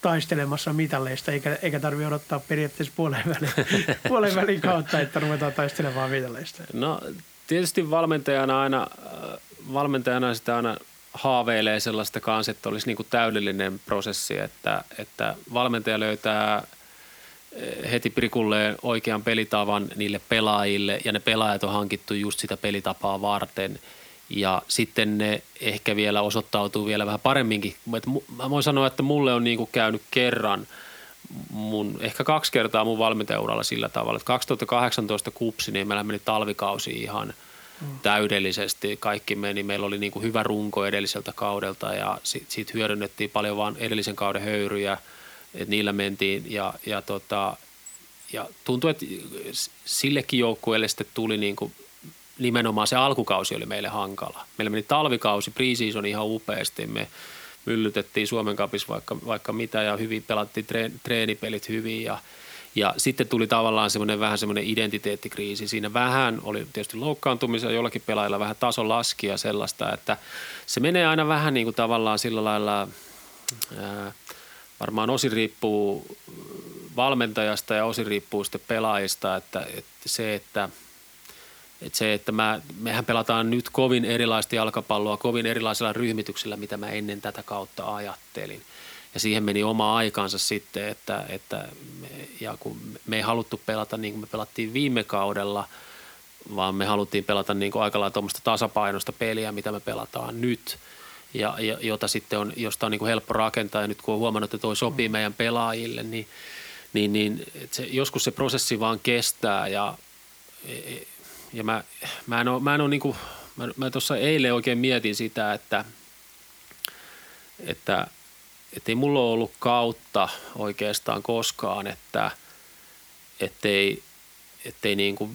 taistelemassa mitalleista, eikä, eikä tarvitse odottaa periaatteessa puolen väliin, puolen väliin kautta, että ruvetaan taistelemaan mitalleista? No tietysti valmentajana aina, valmentajana sitä aina haaveilee sellaista kanssa, että olisi niin kuin täydellinen prosessi, että, että valmentaja löytää heti prikulleen oikean pelitavan niille pelaajille ja ne pelaajat on hankittu just sitä pelitapaa varten ja sitten ne ehkä vielä osoittautuu vielä vähän paremminkin. Mä voin sanoa, että mulle on niin kuin käynyt kerran, mun, ehkä kaksi kertaa mun valmentajauralla sillä tavalla, että kaksituhattakahdeksantoista Kupsi, niin meillä meni talvikausi ihan mm. täydellisesti. Kaikki meni, meillä oli niin kuin hyvä runko edelliseltä kaudelta ja sit, siitä hyödynnettiin paljon vaan edellisen kauden höyryjä, että niillä mentiin ja, ja, tota, ja tuntui, että sillekin joukkueelle sitten tuli niin kuin, nimenomaan se alkukausi oli meille hankala. Meillä meni talvikausi, pre-season ihan upeasti, me myllytettiin Suomen Cupissa vaikka, vaikka mitä ja hyvin pelattiin treen, treenipelit hyvin ja, ja sitten tuli tavallaan semmoinen vähän semmoinen identiteettikriisi. Siinä vähän oli tietysti loukkaantumisia, jollakin pelaajilla vähän taso laski ja sellaista, että se menee aina vähän niin kuin tavallaan sillä lailla, ää, varmaan osin riippuu valmentajasta ja osin riippuu sitten pelaajista, että, että se, että Että se, että mä, mehän pelataan nyt kovin erilaista jalkapalloa, kovin erilaisella ryhmityksellä, mitä mä ennen tätä kautta ajattelin. Ja siihen meni oma aikansa sitten, että, että me, ja kun me ei haluttu pelata niin kuin me pelattiin viime kaudella, vaan me haluttiin pelata niin kuin aikalailla tuommoista tasapainoista peliä, mitä me pelataan nyt. Ja, ja jota sitten on, josta on niin kuin helppo rakentaa ja nyt kun on huomannut, että toi sopii meidän pelaajille, niin, niin, niin se, joskus se prosessi vaan kestää ja Ja mä, mä en oo, mä en oo niinku, mä, mä tuossa eilen oikein mietin sitä, että, että, ettei mulla ole ollut kautta oikeastaan koskaan, että, ettei, ettei niinku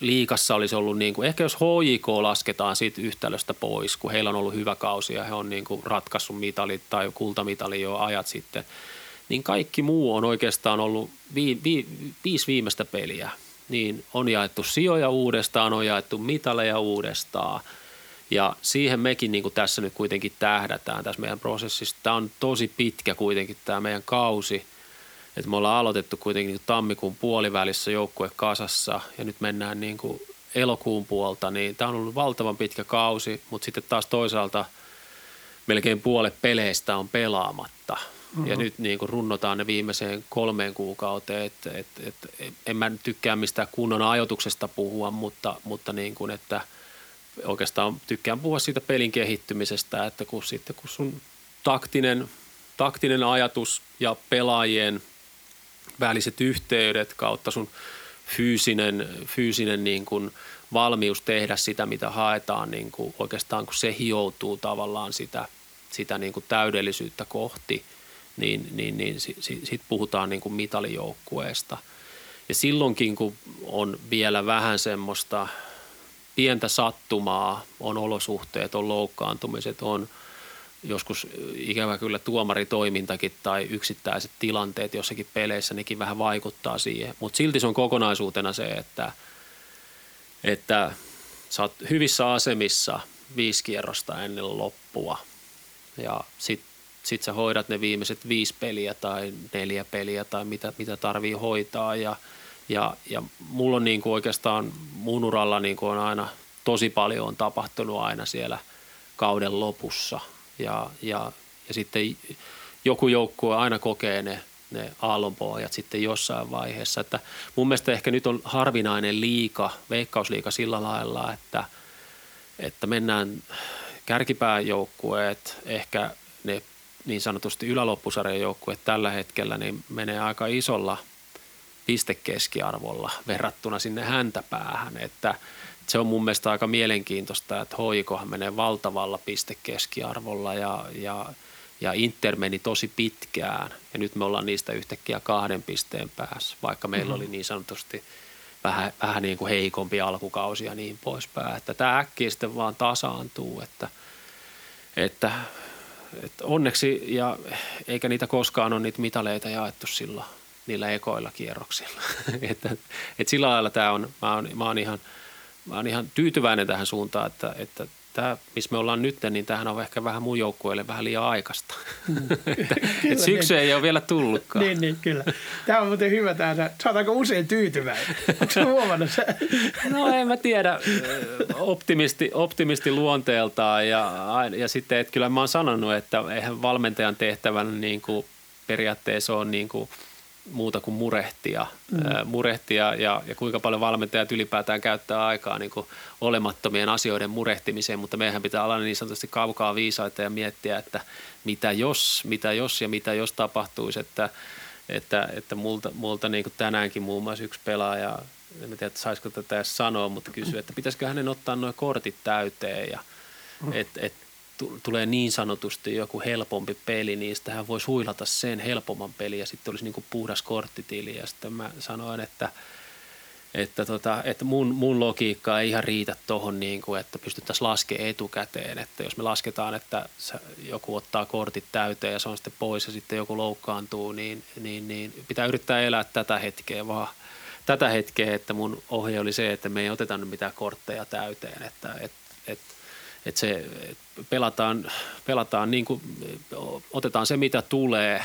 liigassa olisi ollut niinku, ehkä jos H J K lasketaan siitä yhtälöstä pois, kun heillä on ollut hyvä kausi ja he on niinku ratkaissut mitalit tai kultamitalin jo ajat sitten, niin kaikki muu on oikeastaan ollut vi, vi, viisi viimeistä peliä. Niin on jaettu sijoja uudestaan, on jaettu mitaleja uudestaan ja siihen mekin niin kuin tässä nyt kuitenkin tähdätään tässä meidän prosessissa. Tämä on tosi pitkä kuitenkin tämä meidän kausi, että me ollaan aloitettu kuitenkin niin tammikuun puolivälissä joukkue kasassa ja nyt mennään niin kuin elokuun puolta, niin tämä on ollut valtavan pitkä kausi, mutta sitten taas toisaalta melkein puolet peleistä on pelaamatta. Mm-hmm. Ja nyt niin kuin runnotaan ne viimeiseen kolmeen kuukauteen, että et, et, en mä tykkää mistään kunnon ajoituksesta puhua, mutta, mutta niin kuin, että oikeastaan tykkään puhua siitä pelin kehittymisestä, että kun, sitten, kun sun taktinen, taktinen ajatus ja pelaajien väliset yhteydet kautta sun fyysinen, fyysinen niin kuin valmius tehdä sitä, mitä haetaan, niin kuin oikeastaan kun se hioutuu tavallaan sitä, sitä niin kuin täydellisyyttä kohti, niin, niin, niin sitten sit puhutaan niin kuin mitalijoukkueesta. Ja silloinkin, kun on vielä vähän semmoista pientä sattumaa, on olosuhteet, on loukkaantumiset, on joskus ikävä kyllä tuomaritoimintakin tai yksittäiset tilanteet jossakin peleissä, nekin vähän vaikuttaa siihen. Mutta silti se on kokonaisuutena se, että, että sä oot hyvissä asemissa viisi kierrosta ennen loppua ja sitten sit sä hoidat ne viimeiset viisi peliä tai neljä peliä tai mitä, mitä tarvii hoitaa ja, ja, ja mulla on niinku oikeastaan mun uralla niinku on aina tosi paljon on tapahtunut aina siellä kauden lopussa ja, ja, ja sitten joku joukkue aina kokee ne, ne aallonpohjat sitten jossain vaiheessa. Että mun mielestä ehkä nyt on harvinainen liiga, Veikkausliiga sillä lailla, että että mennään kärkipääjoukkueet, ehkä ne niin sanotusti yläloppusarjan joukkueet tällä hetkellä, niin menee aika isolla pistekeskiarvolla verrattuna sinne häntäpäähän. Että se on mun mielestä aika mielenkiintoista, että H J K:han menee valtavalla pistekeskiarvolla ja, ja, ja Inter meni tosi pitkään. Ja nyt me ollaan niistä yhtäkkiä kahden pisteen päässä, vaikka meillä mm-hmm. oli niin sanotusti Vähän, vähän niin kuin heikompi alkukausi ja niin poispäin. Että tämä äkkiä sitten vaan tasaantuu, että, että, että onneksi ja eikä niitä koskaan ole niitä mitaleita jaettu silloin niillä ekoilla kierroksilla. että, että sillä lailla tämä on, mä oon, mä oon ihan, mä oon ihan tyytyväinen tähän suuntaan, että, että tämä, missä me ollaan nyt, niin tämähän on ehkä vähän mun joukkueelle vähän liian aikaista. Mm. että, kyllä, että syksy niin. Ei ole vielä tullutkaan. niin, niin, kyllä. Tämä on muuten hyvä tämä. Saataanko usein tyytyväinen? Oletko huomannut sen? no en mä tiedä. Optimisti, optimisti luonteeltaan ja, ja sitten, että kyllä mä oon sanonut, että eihän valmentajan tehtävän niin kuin periaatteessa on niin kuin muuta kuin murehtia, mm. murehtia ja, ja kuinka paljon valmentajat ylipäätään käyttää aikaa niin kuin olemattomien asioiden murehtimiseen, mutta meidän pitää olla niin sanotusti kaukaa viisaita ja miettiä, että mitä jos, mitä jos ja mitä jos tapahtuisi, että, että, että multa, multa niin kuin tänäänkin muun muassa yksi pelaaja, en tiedä, että saisiko tätä edes sanoa, mutta kysyi, että pitäisikö hänen ottaa nuo kortit täyteen ja mm. että et, tulee niin sanotusti joku helpompi peli, niin sitähän voisi huilata sen helpomman peli ja sitten olisi niin kuin puhdas korttitili. Ja sitten mä sanoin, että, että, tota, että mun, mun logiikka ei ihan riitä tuohon, niin kuin, että pystyttäisiin laskemaan etukäteen. Että jos me lasketaan, että joku ottaa kortit täyteen ja se on sitten pois ja sitten joku loukkaantuu, niin, niin, niin pitää yrittää elää tätä hetkeä vaan. Tätä hetkeä, että mun ohje oli se, että me ei oteta nyt mitään kortteja täyteen, että et, et, Että se pelataan, pelataan niin kuin, otetaan se mitä tulee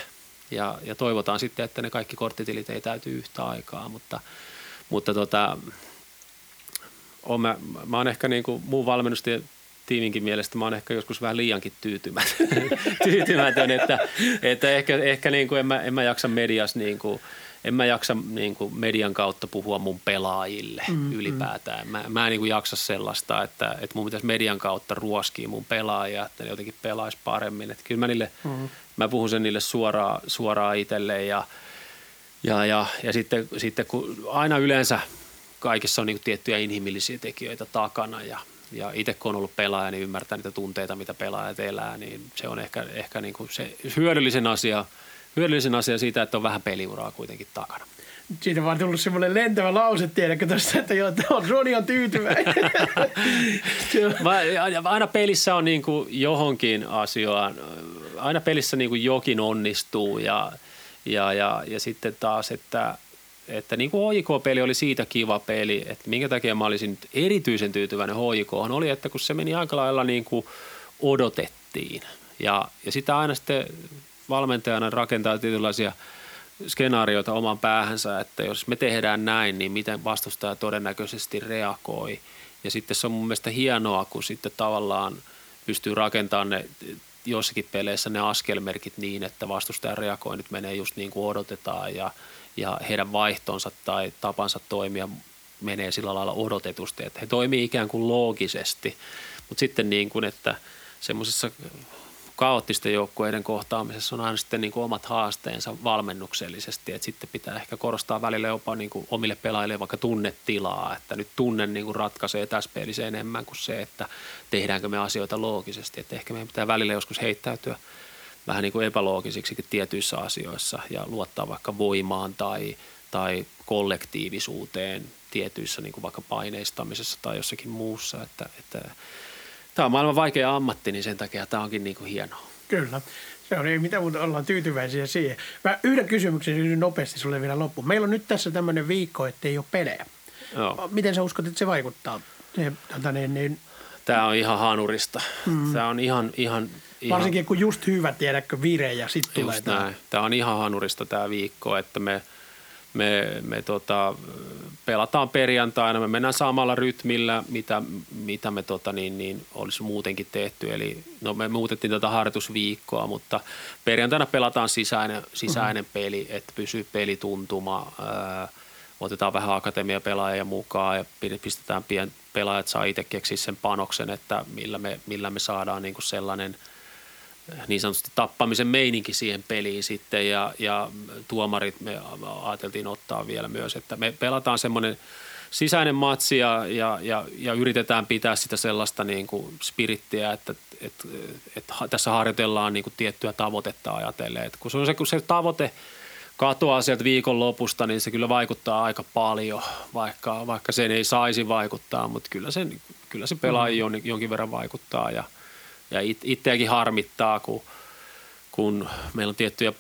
ja, ja toivotaan sitten, että ne kaikki korttitilit ei täyty yhtä aikaa, mutta, mutta tota, on mä, mä oon ehkä niin kuin muun valmennustiiminkin mielestä, mä oon ehkä joskus vähän liiankin tyytymätön, tyytymätön että, että ehkä, ehkä niin kuin en, mä, en mä jaksa medias niin kuin, en mä jaksa niin kuin median kautta puhua mun pelaajille mm, ylipäätään. Mä, mä en niin kuin jaksa sellaista, että, että mun pitäisi median kautta ruoskia mun pelaajia, että ne jotenkin pelaisi paremmin. Että kyllä mä, niille, mm. mä puhun sen niille suoraan, suoraan itselleen ja, ja, ja, ja sitten, sitten kun aina yleensä kaikissa on niin kuin tiettyjä inhimillisiä tekijöitä takana ja, ja itse kun on ollut pelaaja, niin ymmärtää niitä tunteita, mitä pelaajat elää, niin se on ehkä, ehkä niin kuin se hyödyllisen asia. Hyödyllisen asian siitä, että on vähän peliuraa kuitenkin takana. Siitä on vaan tullut semmoinen lentävä lause, tiedätkö tuosta, että joo, Roni on tyytyväinen. aina pelissä on niin kuin johonkin asiaan, aina pelissä niin kuin jokin onnistuu ja, ja, ja, ja sitten taas, että, että niin kuin H J K-peli oli siitä kiva peli, että minkä takia mä olisin erityisen tyytyväinen H J K:han oli, että kun se meni aika lailla niin kuin odotettiin ja, ja sitä aina sitten valmentajana rakentaa tietynlaisia skenaarioita oman päähänsä, että jos me tehdään näin, niin miten vastustaja todennäköisesti reagoi. Ja sitten se on mun mielestä hienoa, kun sitten tavallaan pystyy rakentamaan ne, jossakin peleissä ne askelmerkit niin, että vastustaja reagoi, nyt menee just niin kuin odotetaan ja, ja heidän vaihtonsa tai tapansa toimia menee sillä lailla odotetusti, että he toimii ikään kuin loogisesti. Mutta sitten niin kuin, että semmoisessa kaoottisten joukkueiden kohtaamisessa on aina sitten niin kuin omat haasteensa valmennuksellisesti, että sitten pitää ehkä korostaa välillä jopa niin kuin omille pelaajille vaikka tunnetilaa, että nyt tunne niin kuin ratkaisee tässä pelissä enemmän kuin se, että tehdäänkö me asioita loogisesti, että ehkä meidän pitää välillä joskus heittäytyä vähän niin kuin epäloogisiksikin tietyissä asioissa ja luottaa vaikka voimaan tai, tai kollektiivisuuteen tietyissä niin kuin vaikka paineistamisessa tai jossakin muussa. Että, että, tämä on maailman vaikea ammatti, niin sen takia tämä onkin niin kuin hienoa. Kyllä. Se on, ei mitään muuta, ollaan tyytyväisiä siihen. Mä yhden kysymyksen kysyn nopeasti sulle vielä loppuun. Meillä on nyt tässä tämmöinen viikko, ettei ole pelejä. Joo. Miten sä uskot, että se vaikuttaa? Se, ne, ne... Tämä on ihan hanurista. Mm. Tämä on ihan, ihan, ihan... Varsinkin kun just hyvä, tiedätkö, vire ja sitten tulee tämä. Tämä on ihan hanurista tämä viikko, että me, me, me tota, pelataan perjantaina. Me mennään samalla rytmillä, mitä, mitä me tota, niin, niin, olisi muutenkin tehty. Eli, no, me muutettiin tätä harjoitusviikkoa, mutta perjantaina pelataan sisäinen, sisäinen mm-hmm. peli, että pysyy pelituntuma. Öö, Otetaan vähän akatemiapelaajia mukaan ja pistetään pien pelaajat saa itse keksiä sen panoksen, että millä me, millä me saadaan niin kuin sellainen niin sanotusti tappamisen meininki siihen peliin sitten. Ja, ja tuomarit me ajateltiin ottaa vielä myös, että me pelataan semmoinen sisäinen matsi ja, ja, ja, ja yritetään pitää sitä sellaista niin kuin spirittiä, että et, et, et tässä harjoitellaan niin kuin tiettyä tavoitetta ajatellen. Et kun se on se, kun se tavoite katoaa sieltä viikon lopusta, niin se kyllä vaikuttaa aika paljon, vaikka, vaikka sen ei saisi vaikuttaa, mutta kyllä, sen, kyllä se pelaaja mm. jonkin verran vaikuttaa ja, ja it, itseäkin harmittaa, kun, kun meillä on tiettyjä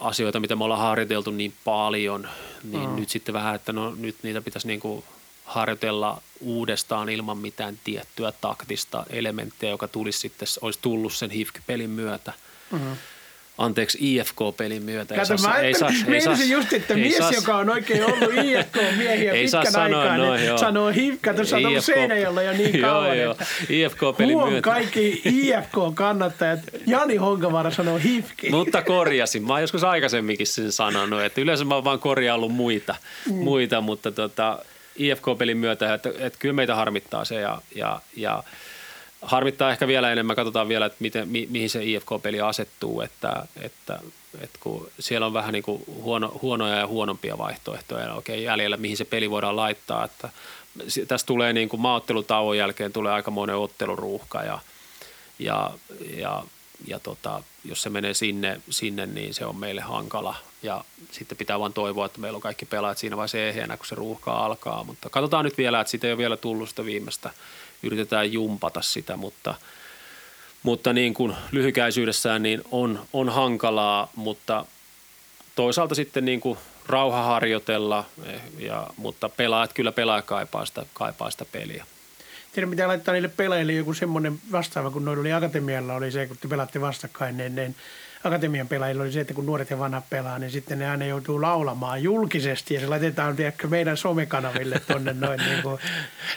asioita, mitä me ollaan harjoiteltu niin paljon, niin mm. nyt sitten vähän, että no nyt niitä pitäisi niin kuin harjoitella uudestaan ilman mitään tiettyä taktista elementtiä, joka tulisi sitten, olisi tullut sen H I F K-pelin myötä. Mm. Anteeksi, I F K-pelin myötä. Kato, ei saa, ei saa, ei saa, just, että ei mies, saa, joka on oikein ollut I F K-miehiä pitkän aikaa, no, niin sanoo H I F K, tuossa on ollut Seinäjolla jo niin kauan, joo, että I F K-pelin myötä. Kaikki I F K-kannattajat, Jani Honkavaara sanoo H I F K. Mutta korjasin, mä oon joskus aikaisemminkin sen sanonut, että yleensä mä oon vaan korjaillut muita, mm. muita mutta tota, I F K-pelin myötä, että, että kyllä meitä harmittaa se ja... ja, ja harmittaa ehkä vielä enemmän, katsotaan vielä, että miten, mi, mihin se I F K-peli asettuu, että, että, että kun siellä on vähän niin kuin huono, huonoja ja huonompia vaihtoehtoja, okei, jäljellä mihin se peli voidaan laittaa, että tässä tulee niin kuin maaottelutauon jälkeen tulee aikamoinen otteluruuhka ja, ja, ja, ja tota, jos se menee sinne, sinne, niin se on meille hankala ja sitten pitää vaan toivoa, että meillä on kaikki pelaajat siinä vaiheessa ehjänä, kun se ruuhka alkaa, mutta katsotaan nyt vielä, että siitä ei ole vielä tullut sitä viimeistä. Yritetään jumpata sitä, mutta, mutta niin kuin lyhykäisyydessään niin on, on hankalaa, mutta toisaalta sitten niin kuin rauha harjoitella, ja, mutta pelaajat kyllä pelaa kaipaa sitä, kaipaa sitä peliä. Tiedän, mitä laittaa niille pelaajille joku semmoinen vastaava, kun noilla oli akatemialla oli se, kun te pelaatte vastakkain, niin, niin akatemian pelaajilla oli se, että kun nuoret ja vanhat pelaa, niin sitten ne aina joutuu laulamaan julkisesti ja se laitetaan tiedäkö, meidän somekanaville tuonne noin. Niin kuin.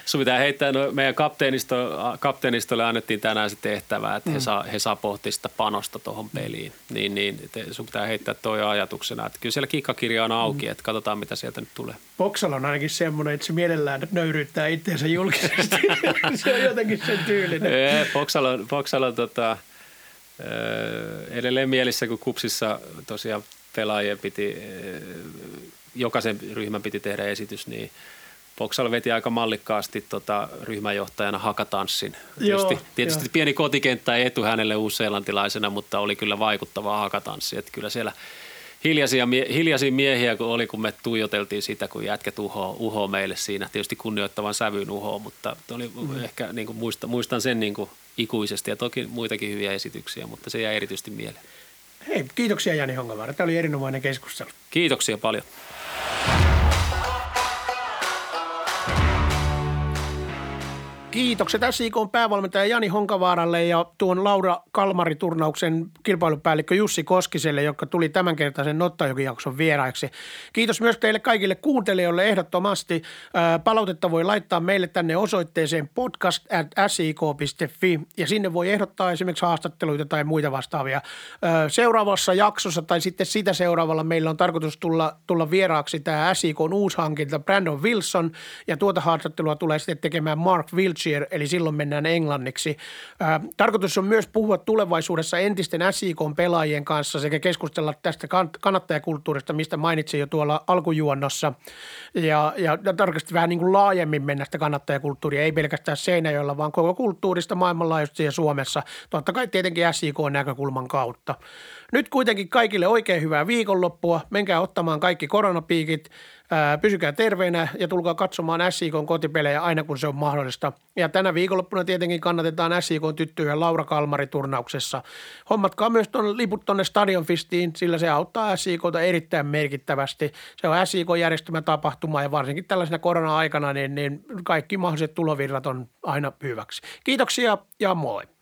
Sun pitää heittää, no, meidän kapteenisto, kapteenistolle annettiin tänään se tehtävä, että mm. he, saa, he saa pohtia sitä panosta tuohon peliin. Niin, niin te, sun pitää heittää toi ajatuksena, että kyllä siellä kikkakirja on auki, mm. että katsotaan mitä sieltä nyt tulee. Boksalla on ainakin semmoinen, että se mielellään nöyryyttää itseänsä julkisesti. Se on jotenkin sen tyylinen. Ee, Boksalla, Boksalla tota... Öö, edelleen mielissä, kun Kupsissa tosiaan pelaajien piti, öö, jokaisen ryhmän piti tehdä esitys, niin Boksalla veti aika mallikkaasti tota, ryhmänjohtajana hakatanssin. Joo, tietysti tietysti jo. Pieni kotikenttä ei etu hänelle uusseelantilaisena, mutta oli kyllä vaikuttavaa hakatanssia. Että kyllä siellä hiljaisia, mie- hiljaisia miehiä kun oli, kun me tuijoteltiin sitä, kun jätkät uhoa uho meille siinä. Tietysti kunnioittavan sävyyn uhoa, mutta oli mm. ehkä, niin kuin, muistan, muistan sen niin kuin ikuisesti ja toki muitakin hyviä esityksiä, mutta se jäi erityisesti mieleen. Hei, kiitoksia Jani Honkavaara. Tämä oli erinomainen keskustelu. Kiitoksia paljon. Kiitokset S I K:n päävalmentaja Jani Honkavaaralle ja tuon Laura Kalmari-turnauksen kilpailupäällikkö Jussi Koskiselle, joka tuli tämänkertaisen Nottojoki-jakson vieraiksi. Kiitos myös teille kaikille kuuntelijoille ehdottomasti. Palautetta voi laittaa meille tänne osoitteeseen podcast at s i k piste f i ja sinne voi ehdottaa esimerkiksi haastatteluita tai muita vastaavia. Seuraavassa jaksossa tai sitten sitä seuraavalla meillä on tarkoitus tulla, tulla vieraaksi tämä S I K:n uushankinta Brandon Wilson ja tuota haastattelua tulee sitten tekemään Mark Wiltshire. year, eli silloin mennään englanniksi. Ää, tarkoitus on myös puhua tulevaisuudessa entisten S I K-pelaajien kanssa sekä keskustella tästä kannattajakulttuurista, mistä mainitsin jo tuolla alkujuonnossa, ja, ja tarkasti vähän niin kuin laajemmin mennä sitä kannattajakulttuuria, ei pelkästään Seinäjoella, vaan koko kulttuurista maailmanlaajuisesti ja Suomessa, totta kai tietenkin S I K-näkökulman kautta. Nyt kuitenkin kaikille oikein hyvää viikonloppua, menkää ottamaan kaikki koronapiikit, pysykää terveinä ja tulkaa katsomaan S I K:n kotipelejä aina kun se on mahdollista. Ja tänä viikonloppuna tietenkin kannatetaan S I K:n tyttöjä Laura Kalmari -turnauksessa. Hommatkaa myös ton liput tonne Stadionfestiin, sillä se auttaa S I K:ta erittäin merkittävästi. Se on S I K-järjestelmä tapahtuma ja varsinkin tällaisena korona-aikana niin, niin kaikki mahdolliset tulovirrat on aina hyväksi. Kiitoksia ja moi!